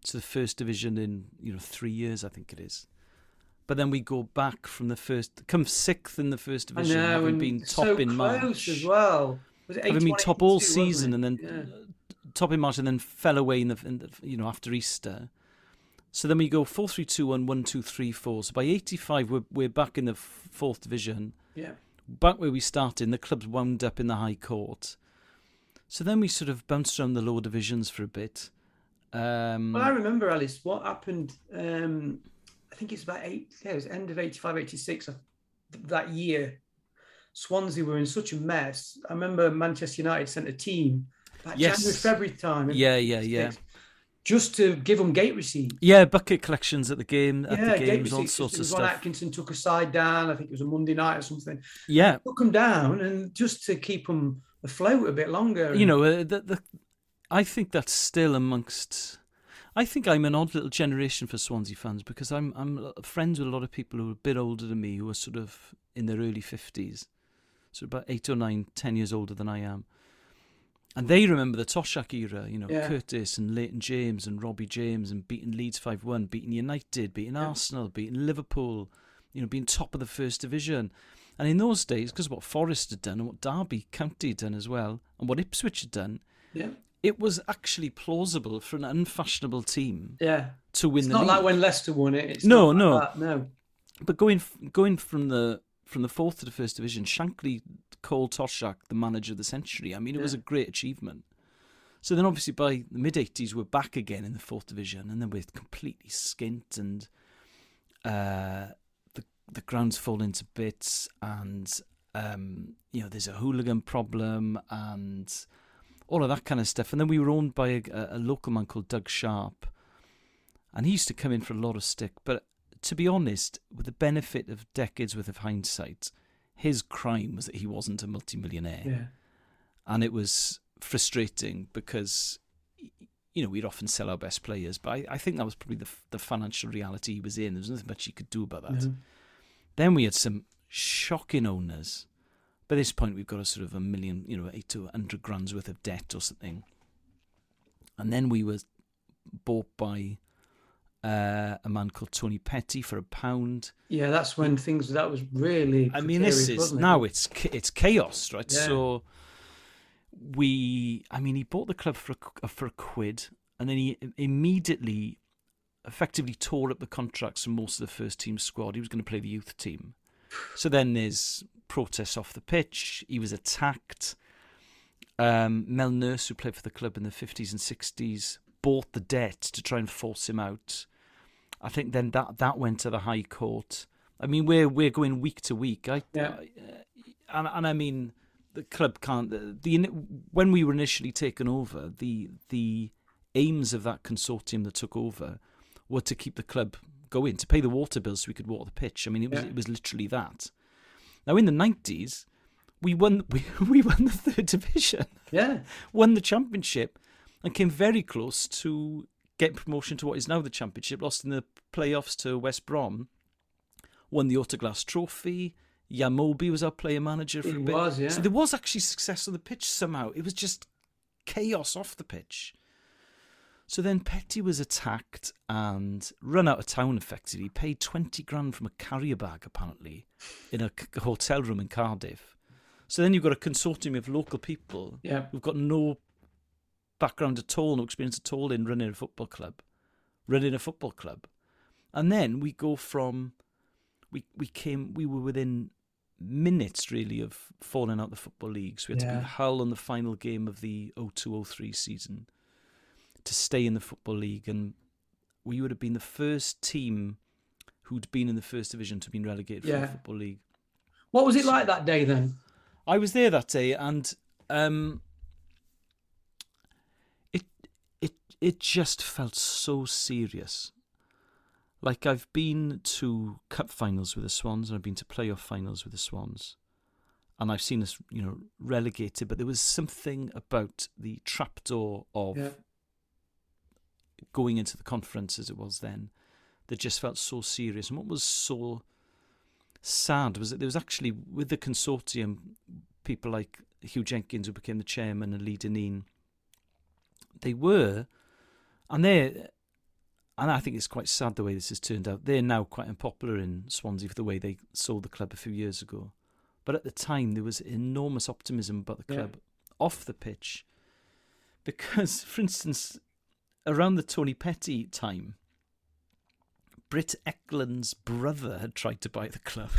to the first division in, you know, three years, I think it is. But then we go back from the first, come sixth in the first division, I know, having been top so in March. Close as well. Was it eight, having been top all season and then yeah. top in March and then fell away in the, in the you know, after Easter. So then we go four three two one, one two three four. So by eighty-five, we're, we're back in the fourth division. Yeah. Back where we started, and the club's wound up in the High Court. So then we sort of bounced around the lower divisions for a bit. Um, well, I remember, Alice, what happened, um, I think it's about eight, yeah, it was end of eighty-five, eighty-six, that year. Swansea were in such a mess. I remember Manchester United sent a team about yes. January, February time. Yeah, yeah, yeah. Just to give them gate receipts. Yeah, bucket collections at the game, at yeah, the games, all sorts just, of stuff. Ron Atkinson took a side down. I think it was a Monday night or something. Yeah. Took them down, and just to keep them afloat a bit longer. And... You know, uh, the, the, I think that's still amongst... I think I'm an odd little generation for Swansea fans, because I'm I'm friends with a lot of people who are a bit older than me, who are sort of in their early fifties. So about eight or nine, ten years older than I am. And they remember the Toshak era, you know, yeah. Curtis and Leighton James and Robbie James, and beating Leeds five one, beating United, beating yeah. Arsenal, beating Liverpool, you know, being top of the first division. And in those days, because what Forest had done and what Derby County had done as well, and what Ipswich had done, yeah. it was actually plausible for an unfashionable team yeah. to win it's the league. It's not like when Leicester won it. It's no, not like no. That, no. But going going from the... From the fourth to the first division, Shankly called Toshak the manager of the century. I mean, it yeah. was a great achievement. So then obviously by the mid-eighties, we're back again in the fourth division, and then we're completely skint, and uh, the the ground's falling to bits, and, um, you know, there's a hooligan problem and all of that kind of stuff. And then we were owned by a, a local man called Doug Sharp, and he used to come in for a lot of stick, but... To be honest, with the benefit of decades worth of hindsight, his crime was that he wasn't a multimillionaire. Yeah. And it was frustrating because, you know, we'd often sell our best players, but I, I think that was probably the, the financial reality he was in. There was nothing much he could do about that. No. Then we had some shocking owners. By this point, we've got a sort of a million, you know, eight to one hundred grand's worth of debt or something. And then we were bought by... Uh, a man called Tony Petty for a pound. Yeah, that's when things that was really. I mean, this is it? Now it's it's chaos, right? Yeah. So we, I mean, he bought the club for a, for a quid, and then he immediately, effectively tore up the contracts from most of the first team squad. He was going to play the youth team, so then there's protests off the pitch. He was attacked. Um, Mel Nurse, who played for the club in the fifties and sixties, bought the debt to try and force him out. I think then that, that went to the High Court. I mean, we're we're going week to week. I, yeah. I and and I mean, the club can't. The, the when we were initially taken over, the the aims of that consortium that took over were to keep the club going, to pay the water bills so we could water the pitch. I mean, it was yeah. it was literally that. Now in the nineties, we won we we won the third division. Yeah, won the championship. And came very close to getting promotion to what is now the Championship, lost in the playoffs to West Brom, won the Autoglass Trophy. Yamobi was our player manager for it a bit. Was, yeah. So there was actually success on the pitch somehow. It was just chaos off the pitch. So then Petty was attacked and run out of town effectively, paid twenty grand from a carrier bag apparently in a c- hotel room in Cardiff. So then you've got a consortium of local people yeah. who've got no... background at all, no experience at all in running a football club, running a football club, and then we go from, we we came, we were within minutes really of falling out the football league. So we had yeah. to beat Hull on the final game of the oh two oh three season to stay in the football league, and we would have been the first team who'd been in the first division to have been relegated yeah. from the football league. What was it like that day then? I was there that day, and. Um, It it just felt so serious. Like, I've been to cup finals with the Swans, and I've been to playoff finals with the Swans, and I've seen us, you know, relegated. But there was something about the trapdoor of yeah. going into the conference as it was then that just felt so serious. And what was so sad was that there was actually with the consortium people like Hugh Jenkins, who became the chairman, and Lee Dineen. They were, and they, and I think it's quite sad the way this has turned out. They're now quite unpopular in Swansea for the way they sold the club a few years ago. But at the time, there was enormous optimism about the club yeah. off the pitch. Because, for instance, around the Tony Petty time, Britt Eklund's brother had tried to buy the club.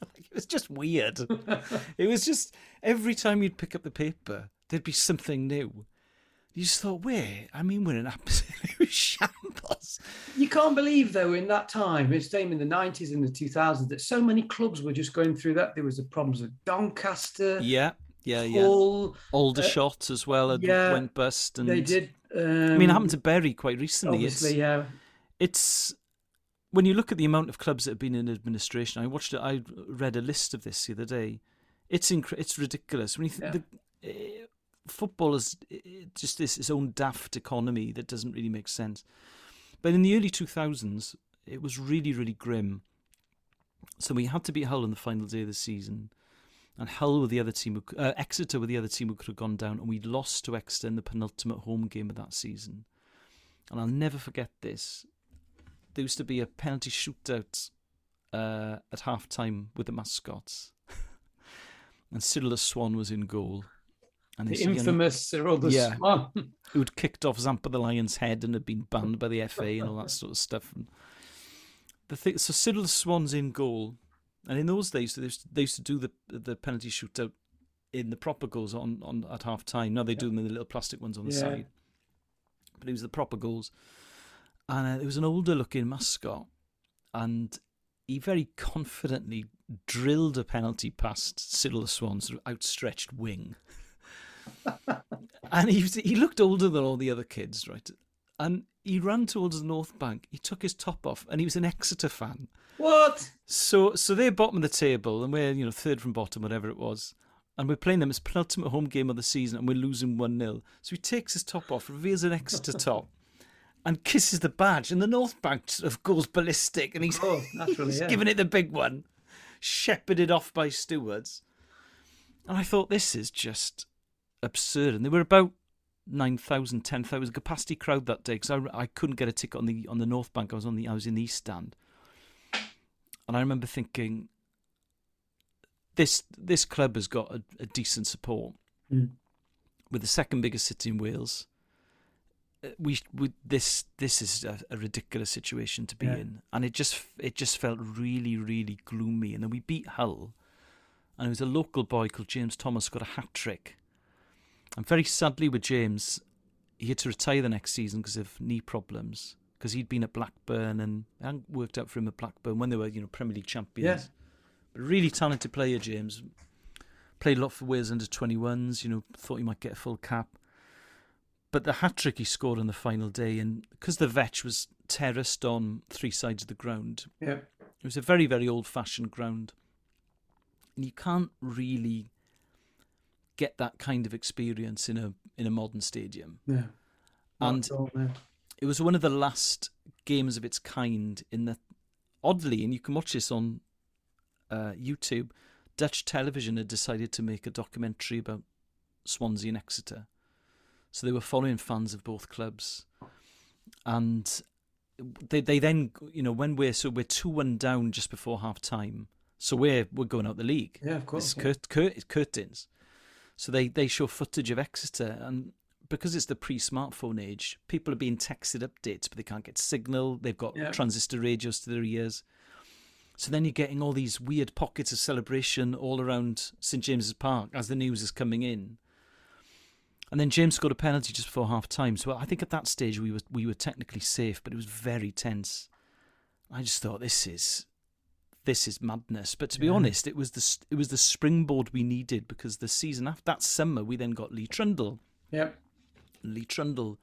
Like, it was just weird. It was just, every time you'd pick up the paper, there'd be something new. You just thought, wait, I mean, we're in absolute shambles. You can't believe, though, in that time, it's same in the nineties and the two thousands, that so many clubs were just going through that. There was the problems with Doncaster. Yeah, yeah, Hull, yeah. Aldershot uh, as well had, yeah, went bust. And they did. Um, I mean, it happened to Bury quite recently. Obviously, it's, yeah. It's... When you look at the amount of clubs that have been in administration, I watched it. I read a list of this the other day. It's inc- It's ridiculous. When you think, yeah, the, uh, football is it, just this its own daft economy that doesn't really make sense. But in the early two thousands, it was really, really grim. So we had to beat Hull on the final day of the season, and Hull were the other team. Who, uh, Exeter were the other team who could have gone down, and we lost to Exeter in the penultimate home game of that season. And I'll never forget this. There used to be a penalty shootout uh, at half-time with the mascots. And Cyril Swan was in goal. And the infamous Cyril yeah, Swan. Who'd kicked off Zampa the Lion's head and had been banned by the F A and all that sort of stuff. And the thing, so Cyril Swan's in goal. And in those days, they used to, they used to do the the penalty shootout in the proper goals on, on at half-time. Now they yeah. do them in the little plastic ones on the yeah. side. But it was the proper goals. And it was an older-looking mascot, and he very confidently drilled a penalty past Cyril Swan's outstretched wing. And he was, he looked older than all the other kids, right? And he ran towards the North Bank. He took his top off, and he was an Exeter fan. What? So, so they're bottom of the table, and we're, you know, third from bottom, whatever it was. And we're playing them as penultimate home game of the season, and we're losing one nil. So he takes his top off, reveals an Exeter top. And kisses the badge, and the North Bank sort of goes ballistic, and he's, oh, naturally, he's yeah. giving it the big one, shepherded off by stewards. And I thought, this is just absurd. And there were about nine thousand, ten thousand capacity crowd that day, because I, I couldn't get a ticket on the on the North Bank. I was on the I was in the East Stand, and I remember thinking, this this club has got a, a decent support. Mm. We're the second biggest city in Wales. We, we this this is a, a ridiculous situation to be yeah. in, and it just it just felt really, really gloomy. And then we beat Hull, and it was a local boy called James Thomas got a hat trick. And very sadly, with James, he had to retire the next season because of knee problems. Because he'd been at Blackburn, and it hadn't worked out for him at Blackburn when they were, you know, Premier League champions. Yeah. But a really talented player, James. Played a lot for Wales under twenty-ones. You know, thought he might get a full cap. But the hat-trick he scored on the final day, and because the Vetch was terraced on three sides of the ground, yeah. it was a very, very old-fashioned ground. And you can't really get that kind of experience in a in a modern stadium. Yeah. And all, it was one of the last games of its kind in that, oddly, and you can watch this on uh, YouTube, Dutch television had decided to make a documentary about Swansea and Exeter. So they were following fans of both clubs, and they they then, you know, when we're so we're two one down just before half time, so we're we're going out the league. Yeah, of course. It's yeah. Cur- cur- curtains. So they they show footage of Exeter, and because it's the pre-smartphone age, people are being texted updates, but they can't get signal. They've got yeah. transistor radios to their ears. So then you're getting all these weird pockets of celebration all around Saint James's Park as the news is coming in. And then James scored a penalty just before half-time. So I think at that stage we were we were technically safe, but it was very tense. I just thought, this is this is madness. But to be yeah. honest, it was the it was the springboard we needed, because the season after that summer we then got Lee Trundle. Yep. Lee Trundle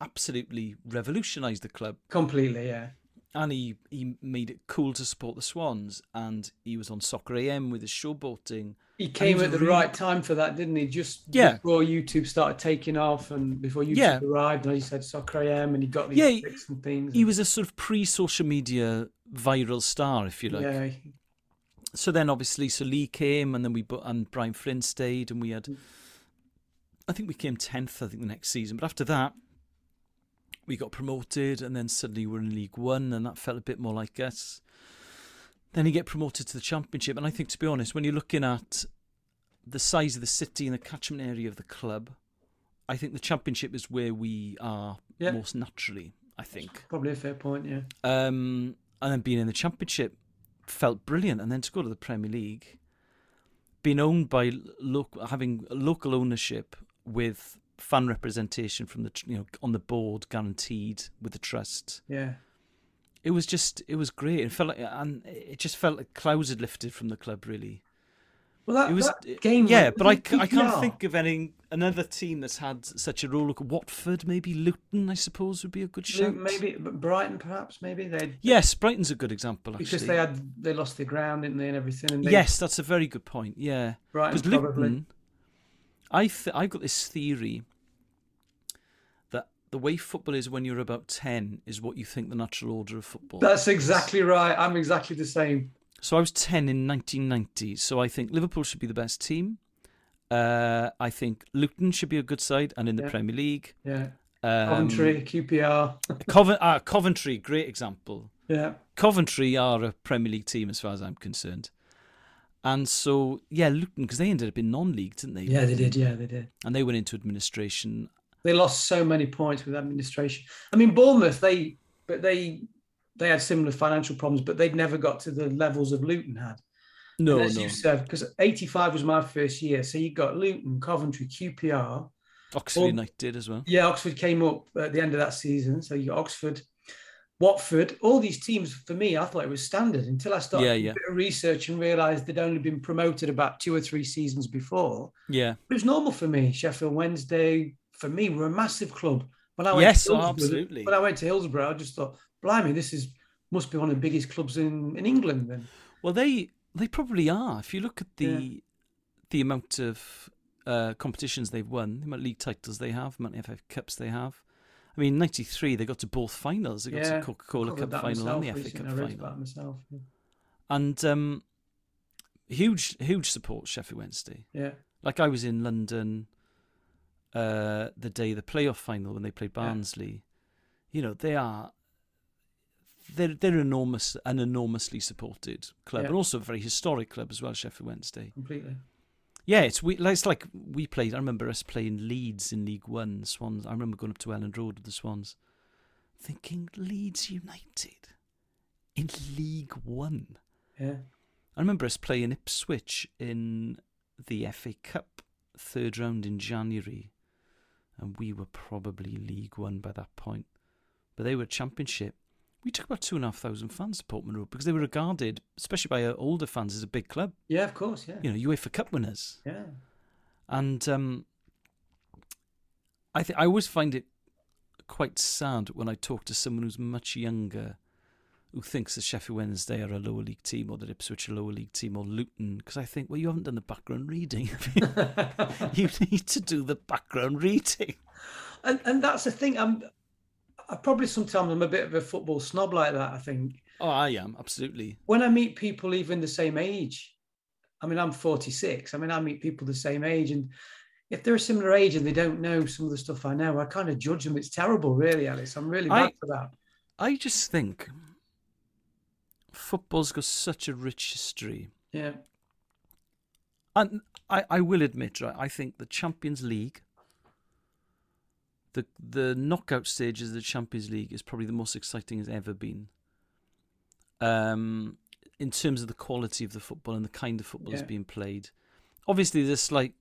absolutely revolutionised the club. Completely, yeah. And he, he made it cool to support the Swans, and he was on Soccer A M with his showboating. He came he at the really... right time for that, didn't he? Just yeah. before YouTube started taking off, and before YouTube yeah. arrived, and he said Soccer A M, and he got these yeah, tricks and things. He and... was a sort of pre-social media viral star, if you like. Yeah. So then, obviously, so Lee came, and then we and Brian Flynn stayed, and we had, I think we came tenth, I think, the next season. But after that, we got promoted, and then suddenly we're in League One, and that felt a bit more like us. Then you get promoted to the Championship, and I think, to be honest, when you're looking at the size of the city and the catchment area of the club, I think the Championship is where we are yeah. most naturally. I think. That's probably a fair point, yeah. Um, and then being in the Championship felt brilliant, and then to go to the Premier League, being owned by local, having local ownership with fan representation from the you know on the board, guaranteed with the trust. Yeah, it was just it was great. It felt like, and it just felt like clouds had lifted from the club, really. Well, that, it was, that game. Yeah, was, but I, I can't think of any another team that's had such a role. Watford, maybe Luton, I suppose, would be a good shout. Maybe Brighton, perhaps. Maybe they. Yes, Brighton's a good example. Actually, because they had they lost their ground, didn't they, and everything. And they... Yes, that's a very good point. Yeah, Brighton probably. Luton, I th- I've got this theory that the way football is when you're about ten is what you think the natural order of football. That's is. Exactly right. I'm exactly the same. So I was ten in nineteen ninety, so I think Liverpool should be the best team. Uh, I think Luton should be a good side and in the yeah. Premier League. Yeah. Um, Coventry, Q P R. Covent- ah, Coventry, great example. Yeah. Coventry are a Premier League team as far as I'm concerned. And so, yeah, Luton, because they ended up in non-league, didn't they? Yeah, they did, yeah, they did. And they went into administration. They lost so many points with administration. I mean, Bournemouth, they... but they... They had similar financial problems, but they'd never got to the levels of Luton had. No, as no. You said, because eighty-five was my first year, so you got Luton, Coventry, Q P R. Oxford United did as well. Yeah, Oxford came up at the end of that season, so you got Oxford, Watford. All these teams, for me, I thought it was standard until I started yeah, yeah. a bit of research and realised they'd only been promoted about two or three seasons before. Yeah. But it was normal for me. Sheffield Wednesday, for me, were a massive club. When I went yes, to absolutely. When I went to Hillsborough, I just thought, blimey, this is must be one of the biggest clubs in, in England then. Well, they they probably are. If you look at the yeah. the amount of uh, competitions they've won, the amount of league titles they have, the amount of F A Cups they have. I mean, ninety-three, they got to both finals. They got yeah. to Coca-Cola Cup final and the F A Cup I final. About myself, yeah. And um, huge, huge support, Sheffield Wednesday. Yeah. Like I was in London uh, the day of the playoff final when they played Barnsley. Yeah. You know, they are... They're they're enormous an enormously supported club, yeah. and also a very historic club as well. Sheffield Wednesday, completely. Yeah, it's we it's like we played. I remember us playing Leeds in League One. Swans. I remember going up to Elland Road with the Swans, thinking Leeds United in League One. Yeah, I remember us playing Ipswich in the F A Cup third round in January, and we were probably League One by that point, but they were Championship. We took about two and a half thousand fans to Portman Road because they were regarded, especially by our older fans, as a big club. Yeah, of course, yeah. You know, UEFA Cup winners. Yeah. And um, I th- I always find it quite sad when I talk to someone who's much younger who thinks that Sheffield Wednesday are a lower league team or that Ipswich are a lower league team or Luton, because I think, well, you haven't done the background reading. You need to do the background reading. And and that's the thing. I'm... I probably sometimes I'm a bit of a football snob like that, I think. Oh, I am, absolutely. When I meet people even the same age, I mean, I'm forty-six. I mean, I meet people the same age. And if they're a similar age and they don't know some of the stuff I know, I kind of judge them. It's terrible, really, Alice. I'm really mad I, for that. I just think football's got such a rich history. Yeah. And I, I will admit, right, I think the Champions League... The the knockout stages of the Champions League is probably the most exciting it's ever been. Um, in terms of the quality of the football and the kind of football yeah. that's being played, obviously there's like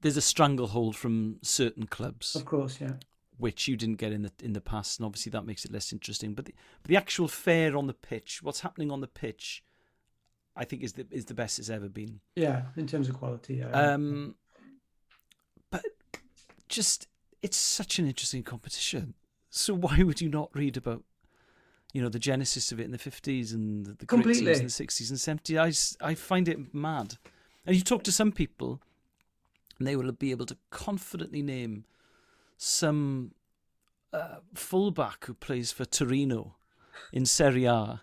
there's a stranglehold from certain clubs, of course, yeah, which you didn't get in the in the past, and obviously that makes it less interesting. But the, but the actual fare on the pitch, what's happening on the pitch, I think is the is the best it's ever been. Yeah, in terms of quality. Yeah. Um, but just. It's such an interesting competition. So why would you not read about, you know, the genesis of it in the fifties and the, the great teams in the sixties and seventies? I, I find it mad. And you talk to some people and they will be able to confidently name some uh, fullback who plays for Torino in Serie A,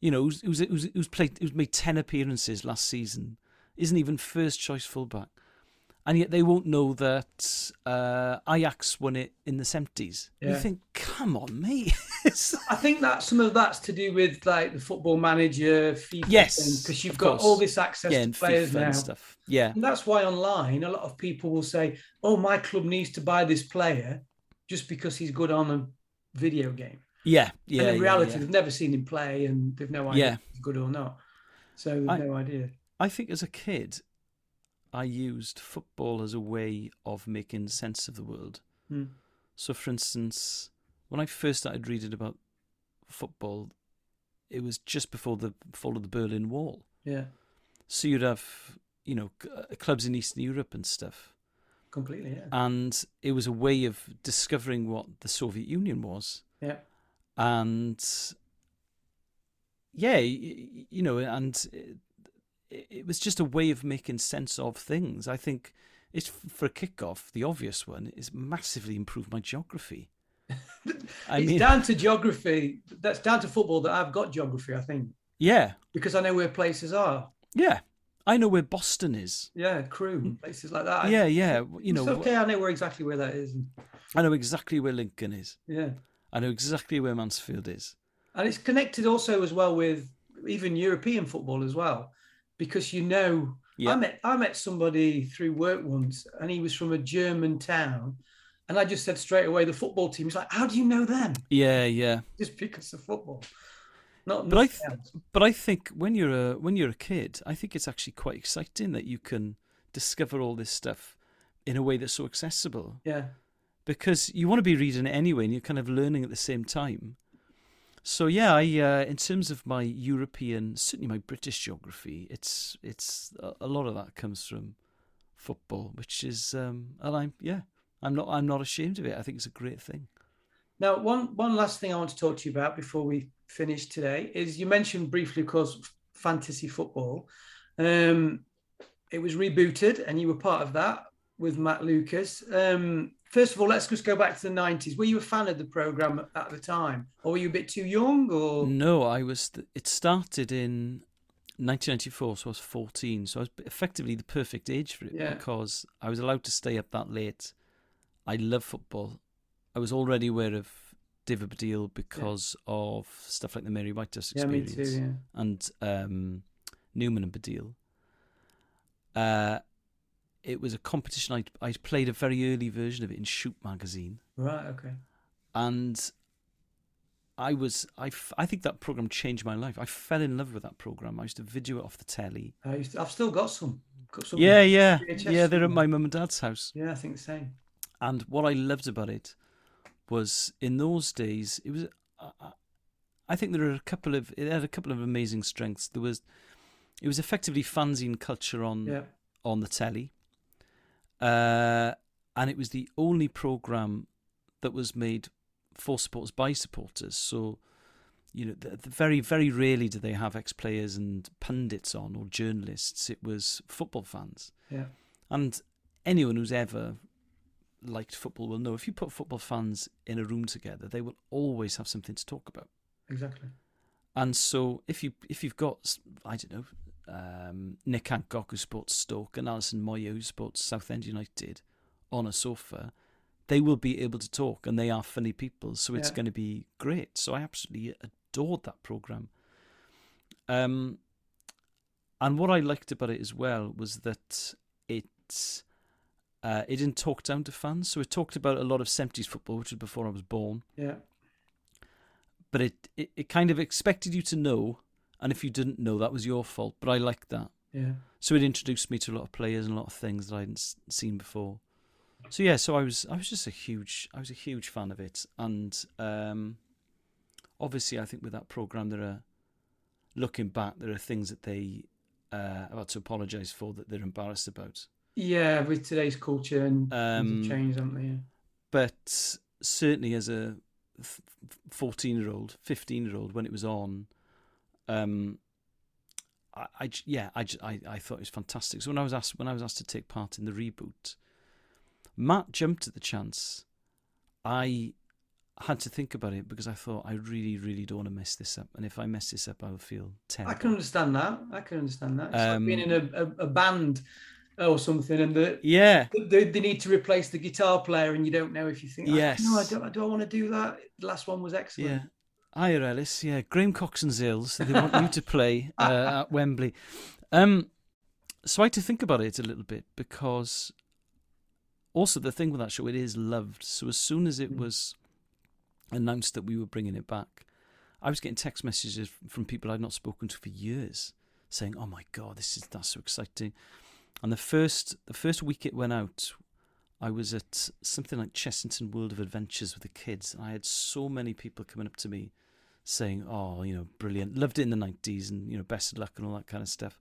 you know, who's, who's, who's, who's, played, who's made ten appearances last season, isn't even first-choice fullback. And yet they won't know that uh, Ajax won it in the seventies. Yeah. You think, come on, mate. I think that some of that's to do with like the football manager, FIFA, yes, because you've got course. all this access yeah, to and players FIFA now. And stuff. Yeah, and that's why online a lot of people will say, "Oh, my club needs to buy this player just because he's good on them." video game. Yeah, yeah. And in reality, yeah, yeah. they've never seen him play, and they've no idea yeah. if he's good or not. So I, no idea. I think as a kid, I used football as a way of making sense of the world. Mm. So, for instance, when I first started reading about football, it was just before the fall of the Berlin Wall. Yeah. So you'd have, you know, clubs in Eastern Europe and stuff. Completely, yeah. And it was a way of discovering what the Soviet Union was. Yeah. And, yeah, you know, and it was just a way of making sense of things. I think it's, for a kickoff, the obvious one, is massively improved my geography. I it's mean, down to geography. That's down to football that I've got geography, I think. Yeah. Because I know where places are. Yeah. I know where Boston is. Yeah, Crewe, places like that. Yeah, yeah. You know, it's okay, I know where exactly where that is. I know exactly where Lincoln is. Yeah. I know exactly where Mansfield is. And it's connected also as well with even European football as well, because you know, yeah. I met I met somebody through work once, and he was from a German town. And I just said straight away, the football team. He's like, how do you know them? Yeah, yeah. Just because of football. Not but I, th- but I think when you're a when you're a kid, I think it's actually quite exciting that you can discover all this stuff in a way that's so accessible. Yeah. Because you want to be reading it anyway, and you're kind of learning at the same time. So yeah, I uh, in terms of my European, certainly my British geography, it's it's a lot of that comes from football, which is um, and I'm yeah. I'm not. I'm not ashamed of it. I think it's a great thing. Now, one one last thing I want to talk to you about before we finish today is you mentioned briefly, of course, fantasy football. Um, it was rebooted, and you were part of that with Matt Lucas. Um, first of all, let's just go back to the nineties. Were you a fan of the program at the time, or were you a bit too young? Or no, I was. Th- it started in nineteen ninety-four, so I was fourteen. So I was effectively the perfect age for it yeah. because I was allowed to stay up that late. I love football. I was already aware of David Baddiel because yeah. of stuff like the Mary Whitehouse Experience yeah, me too, yeah. and um, Newman and Baddiel. Uh, it was a competition. I'd, I'd played a very early version of it in Shoot magazine. Right, okay. And I was, I, f- I think that programme changed my life. I fell in love with that programme. I used to video it off the telly. I used to, I've still got some. Got some yeah, yeah. V H S yeah, they're at my mum and dad's house. Yeah, I think the same. And what I loved about it was, in those days, it was. Uh, I think there are a couple of. It had a couple of amazing strengths. There was, it was effectively fanzine culture on yeah. on the telly, uh, and it was the only program that was made for supporters by supporters. So, you know, the, the very very rarely did they have ex players and pundits on or journalists. It was football fans. Yeah, and anyone who's ever liked football will know if you put football fans in a room together, they will always have something to talk about. Exactly. And so if you if you've got I don't know um, Nick Hancock, who supports Stoke, and Alison Moyer, who supports Southend United, on a sofa, they will be able to talk, and they are funny people, so it's yeah. going to be great. So I absolutely adored that program. Um, and what I liked about it as well was that it's. Uh, it didn't talk down to fans, so it talked about a lot of seventies football, which was before I was born. Yeah. But it, it, it kind of expected you to know, and if you didn't know, that was your fault, but I liked that. Yeah. So it introduced me to a lot of players and a lot of things that I hadn't seen before. So yeah, so I was I was just a huge I was a huge fan of it, and um, obviously I think with that programme, there are, looking back, there are things that they uh, have had to apologise for that they're embarrassed about. Yeah, with today's culture and um, things have changed, haven't they? Yeah. But certainly as a fourteen-year-old, fifteen-year-old, when it was on, um, I, I yeah, I, I I thought it was fantastic. So when I was asked when I was asked to take part in the reboot, Matt jumped at the chance. I had to think about it because I thought I really, really don't want to mess this up, and if I mess this up, I would feel terrible. I can understand that. I can understand that. It's um, like being in a, a, a band. Or something, and the, yeah, they, they need to replace the guitar player, and you don't know if you think, yes, no, I don't, I don't want to do that. The last one was excellent. Yeah, Ayer Ellis, yeah, Graham Coxon's ill, so they want you to play uh, at Wembley. Um, so I had to think about it a little bit because also the thing with that show, it is loved. So as soon as it was announced that we were bringing it back, I was getting text messages from people I'd not spoken to for years saying, oh my God, this is that's so exciting. And the first the first week it went out, I was at something like Chessington World of Adventures with the kids, and I had so many people coming up to me saying, oh, you know, brilliant, loved it in the nineties, and, you know, best of luck and all that kind of stuff.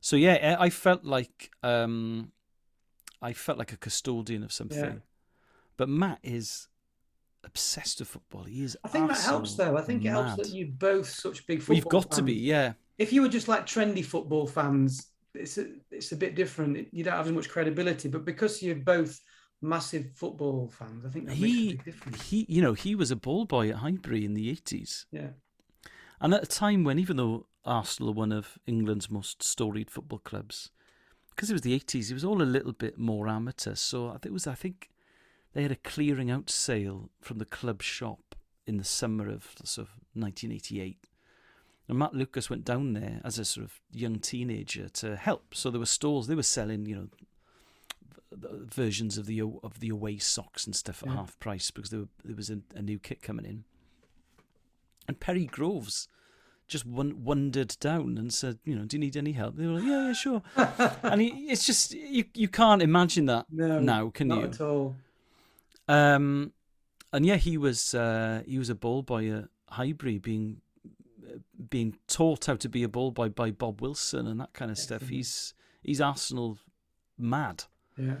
So yeah, I felt like um, I felt like a custodian of something. Yeah. But Matt is obsessed with football. He is. I think that helps, though. I think mad. It helps that you're both such big football fans. You've got fans. to be, yeah. If you were just like trendy football fans, it's a, it's a bit different. You don't have as much credibility, but because you're both massive football fans, I think that makes a big difference. He, you know, he was a ball boy at Highbury in the eighties. Yeah. And at a time when, even though Arsenal were one of England's most storied football clubs, because it was the eighties, it was all a little bit more amateur. So it was, I think, they had a clearing out sale from the club shop in the summer of sort of nineteen eighty-eight. And Matt Lucas went down there as a sort of young teenager to help. So there were stalls, they were selling, you know, versions of the of the away socks and stuff at yeah. half price because there, were, there was a, a new kit coming in. And Perry Groves just won, wandered down and said, you know, do you need any help? They were like, yeah, yeah, sure. And he, it's just, you you can't imagine that no, now, can not you? Not at all. Um, and yeah, he was uh, he was a ball boy at Highbury, being being taught how to be a ball boy by Bob Wilson and that kind of Excellent. stuff. He's he's Arsenal mad. Yeah.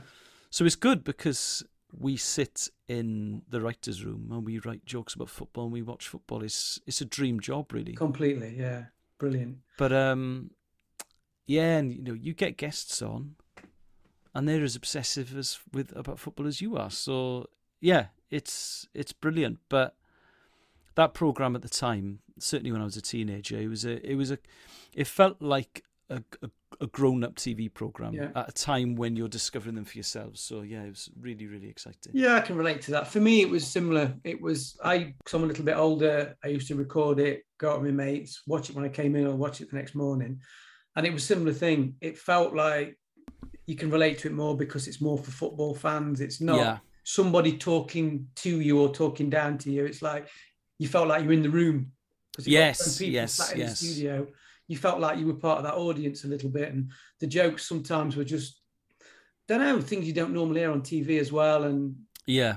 So it's good because we sit in the writers' room and we write jokes about football and we watch football. It's it's a dream job, really. Completely, yeah, brilliant. But um, yeah, and you know, you get guests on, and they're as obsessive as with about football as you are. So yeah, it's it's brilliant. But that program at the time, certainly when I was a teenager, it was a it was a it felt like a a, a grown up T V program yeah. at a time when you're discovering them for yourselves. So yeah, it was really really exciting. Yeah, I can relate to that. For me, it was similar. It was I, 'cause I'm a little bit older. I used to record it, go out with my mates, watch it when I came in, or watch it the next morning, and it was a similar thing. It felt like you can relate to it more because it's more for football fans. It's not yeah. somebody talking to you or talking down to you. It's like you felt like you were in the room. Yes, yes, sat in yes. the studio, you felt like you were part of that audience a little bit. And the jokes sometimes were just, don't know, things you don't normally hear on T V as well. And yeah,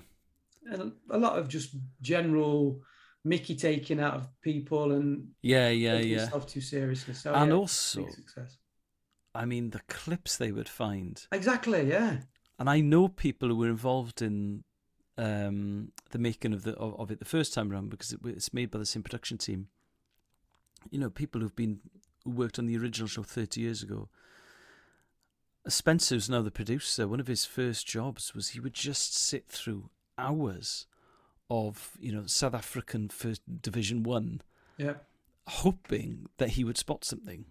and a lot of just general Mickey taking out of people and yeah, yeah, taking yeah. yourself too seriously. So, and yeah, also, success. I mean, the clips they would find. Exactly, yeah. And I know people who were involved in um, the making of the of, of it the first time around because it, it's made by the same production team. You know, people who've been who worked on the original show thirty years ago. Spencer, who's now the producer, one of his first jobs was he would just sit through hours of, you know, South African First Division One, yeah, hoping that he would spot something.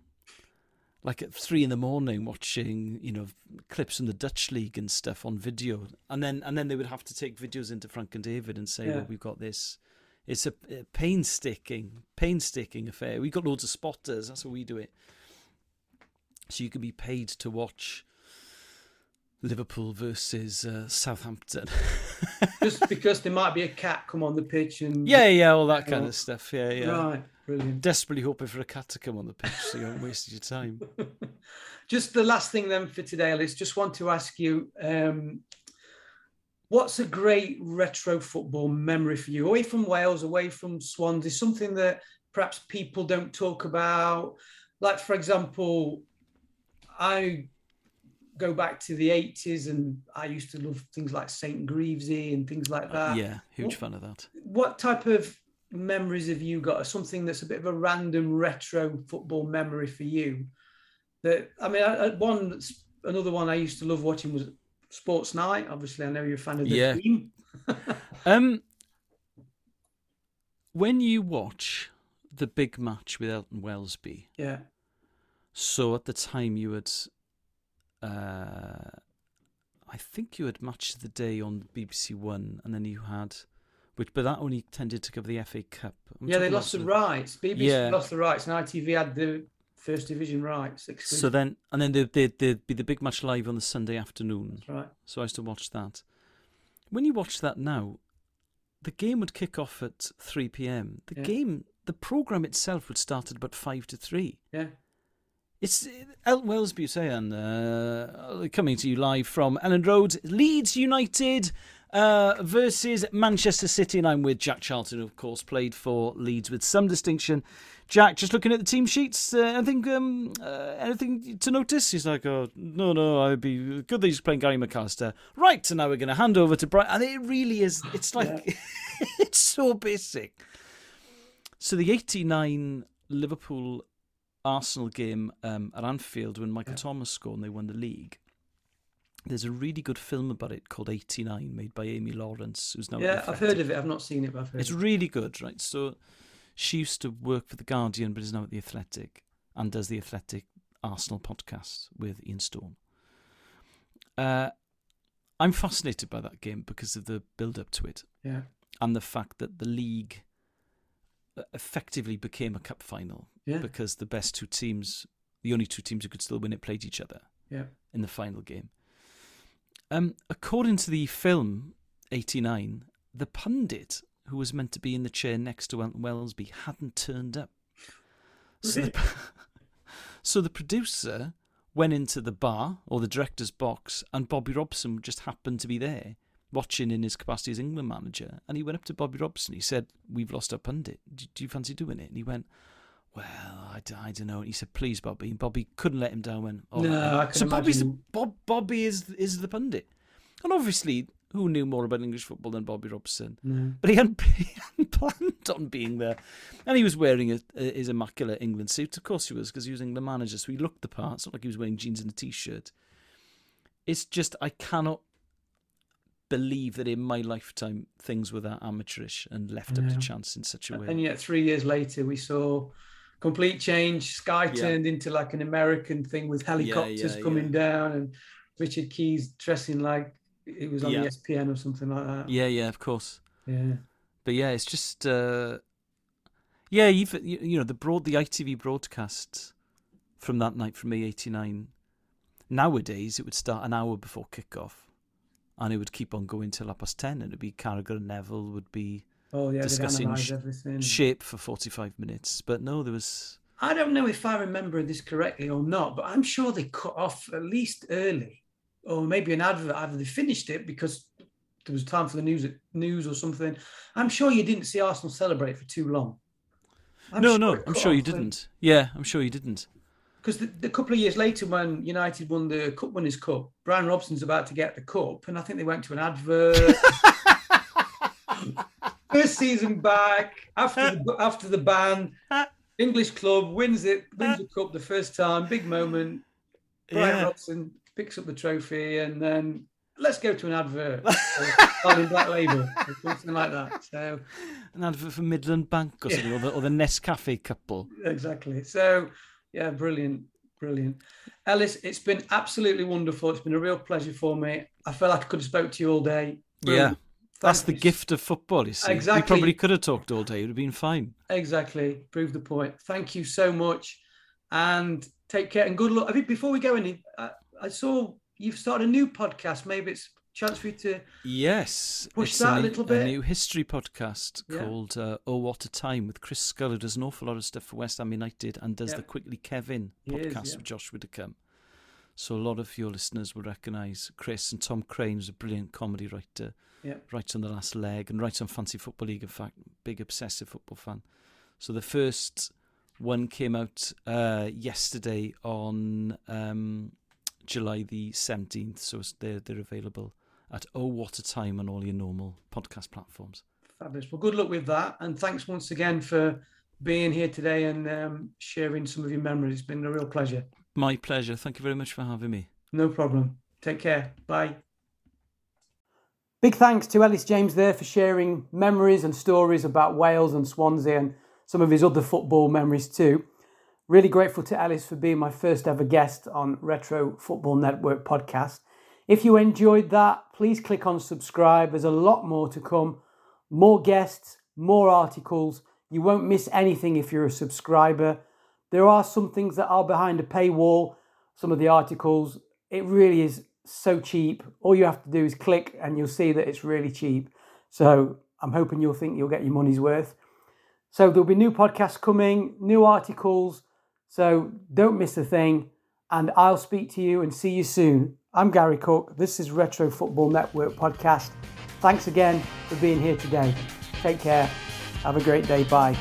Like at three in the morning, watching, you know, clips from the Dutch league and stuff on video, and then and then they would have to take videos into Frank and David and say, yeah. "Well, we've got this." It's a, a painstaking, painstaking affair. We've got loads of spotters. That's how we do it. So you can be paid to watch Liverpool versus uh, Southampton, just because there might be a cat come on the pitch and yeah, yeah, all that kind oh. of stuff. Yeah, yeah, right. Brilliant. Desperately hoping for a cat to come on the pitch so you haven't wasted your time. Just the last thing then for today, Elis, just want to ask you, um, what's a great retro football memory for you? Away from Wales, away from Swansea, something that perhaps people don't talk about. Like, for example, I go back to the eighties and I used to love things like Saint Greavesy and things like that. Uh, yeah, huge what, fan of that. What type of memories have you got, or something that's a bit of a random retro football memory for you? That I mean, I, one another one I used to love watching was Sports Night. Obviously, I know you're a fan of the yeah. team. um, when you watch the big match with Elton Welsby, yeah. So at the time, you had, uh, I think you had Match of the Day on B B C One, and then you had. Which, but that only tended to cover the F A Cup. I'm yeah, they lost the rights. B B C yeah. lost the rights, and I T V had the First Division rights. Exclusive. So then, and then there'd, there'd, there'd be the big match live on the Sunday afternoon. That's right. So I used to watch that. When you watch that now, the game would kick off at three p.m. The yeah. game, the programme itself would start at about five to three. Yeah. It's Elton Wellesby saying, uh, coming to you live from Elland Road, Leeds United uh, versus Manchester City. And I'm with Jack Charlton, who, of course, played for Leeds with some distinction. Jack, just looking at the team sheets, uh, anything, um, uh, anything to notice? He's like, oh, no, no, I'd be good that he's playing Gary McAllister. Right, so now we're going to hand over to Brian. And it really is, it's like, yeah. It's so basic. So the eighty-nine Liverpool Arsenal game um, at Anfield when Michael yeah. Thomas scored and they won the league. There's a really good film about it called eighty-nine, made by Amy Lawrence, who's now yeah I've heard of it. I've not seen it, but I've heard it's of it. Really good, right? So she used to work for The Guardian but is now at The Athletic and does The Athletic Arsenal podcast with Ian Storm. Uh, I'm fascinated by that game because of the build-up to it, yeah, and the fact that the league effectively became a cup final. Yeah. Because the best two teams, the only two teams who could still win it, played each other yeah. in the final game. Um, according to the film eighty-nine, the pundit who was meant to be in the chair next to Elton Wellesby hadn't turned up. So the, so the producer went into the bar or the director's box, and Bobby Robson just happened to be there watching in his capacity as England manager. And he went up to Bobby Robson. He said, "We've lost our pundit. Do, do you fancy doing it?" And he went, "Well, I, I don't know." And he said, "Please, Bobby." And Bobby couldn't let him down. When oh, no, I so Bobby's the, Bob, Bobby is is the pundit, and obviously, who knew more about English football than Bobby Robson? Mm. But he hadn't, he hadn't planned on being there, and he was wearing a, a, his immaculate England suit. Of course, he was, because he was England manager, so he looked the part. It's not like he was wearing jeans and a t-shirt. It's just I cannot believe that in my lifetime things were that amateurish and left yeah. up to chance in such a way. And yet, three years later, we saw complete change. Sky turned yeah. into like an American thing with helicopters yeah, yeah, coming yeah. down, and Richard Keys dressing like it was on yeah. E S P N or something like that. Yeah, yeah, of course. Yeah, but yeah, it's just uh, yeah. Even you know the broad the I T V broadcast from that night from eighty-nine. Nowadays, it would start an hour before kickoff, and it would keep on going till half past ten, and it'd be Carragher and Neville would be. Oh, yeah, discussing shape for forty-five minutes. But no, there was... I don't know if I remember this correctly or not, but I'm sure they cut off at least early, or maybe an advert after they finished it because there was time for the news news or something. I'm sure you didn't see Arsenal celebrate for too long. I'm no, sure no, I'm sure you didn't. Then. Yeah, I'm sure you didn't. Because the, the couple of years later when United won the Cup Winners' Cup, Brian Robson's about to get the cup, and I think they went to an advert... First season back after the, after the ban, English club wins it, wins the cup the first time, big moment. Brian yeah. Robson picks up the trophy, and then let's go to an advert, or Black Label, or something like that. So an advert for Midland Bank or something, yeah. or, the, or the Nescafe couple. Exactly. So yeah, brilliant, brilliant. Elis, it's been absolutely wonderful. It's been a real pleasure for me. I feel like I could have spoke to you all day. Brilliant. Yeah. That's the gift of football, you see. Exactly. You probably could have talked all day. It would have been fine. Exactly. Prove the point. Thank you so much. And take care and good luck. I mean, before we go any, I, I saw you've started a new podcast. Maybe it's a chance for you to yes, push that a, a little bit. It's a new history podcast yeah. called uh, Oh What a Time with Chris Scull, who does an awful lot of stuff for West Ham United and does yeah. the Quickly Kevin podcast is, yeah. with Josh Widdicombe. So a lot of your listeners will recognise Chris, and Tom Crane is a brilliant comedy writer, yeah. writes on The Last Leg and writes on Fancy Football League, in fact, big obsessive football fan. So the first one came out uh, yesterday on um, July the seventeenth, so it's, they're, they're available at Oh What a Time on all your normal podcast platforms. Fabulous. Well, good luck with that, and thanks once again for being here today and um, sharing some of your memories. It's been a real pleasure. My pleasure. Thank you very much for having me. No problem. Take care. Bye. Big thanks to Elis James there for sharing memories and stories about Wales and Swansea and some of his other football memories too. Really grateful to Elis for being my first ever guest on Retro Football Network podcast. If you enjoyed that, please click on subscribe. There's a lot more to come. More guests, more articles. You won't miss anything if you're a subscriber. There are some things that are behind a paywall, some of the articles. It really is so cheap. All you have to do is click and you'll see that it's really cheap. So I'm hoping you'll think you'll get your money's worth. So there'll be new podcasts coming, new articles. So don't miss a thing. And I'll speak to you and see you soon. I'm Gary Cook. This is Retro Football Network Podcast. Thanks again for being here today. Take care. Have a great day. Bye.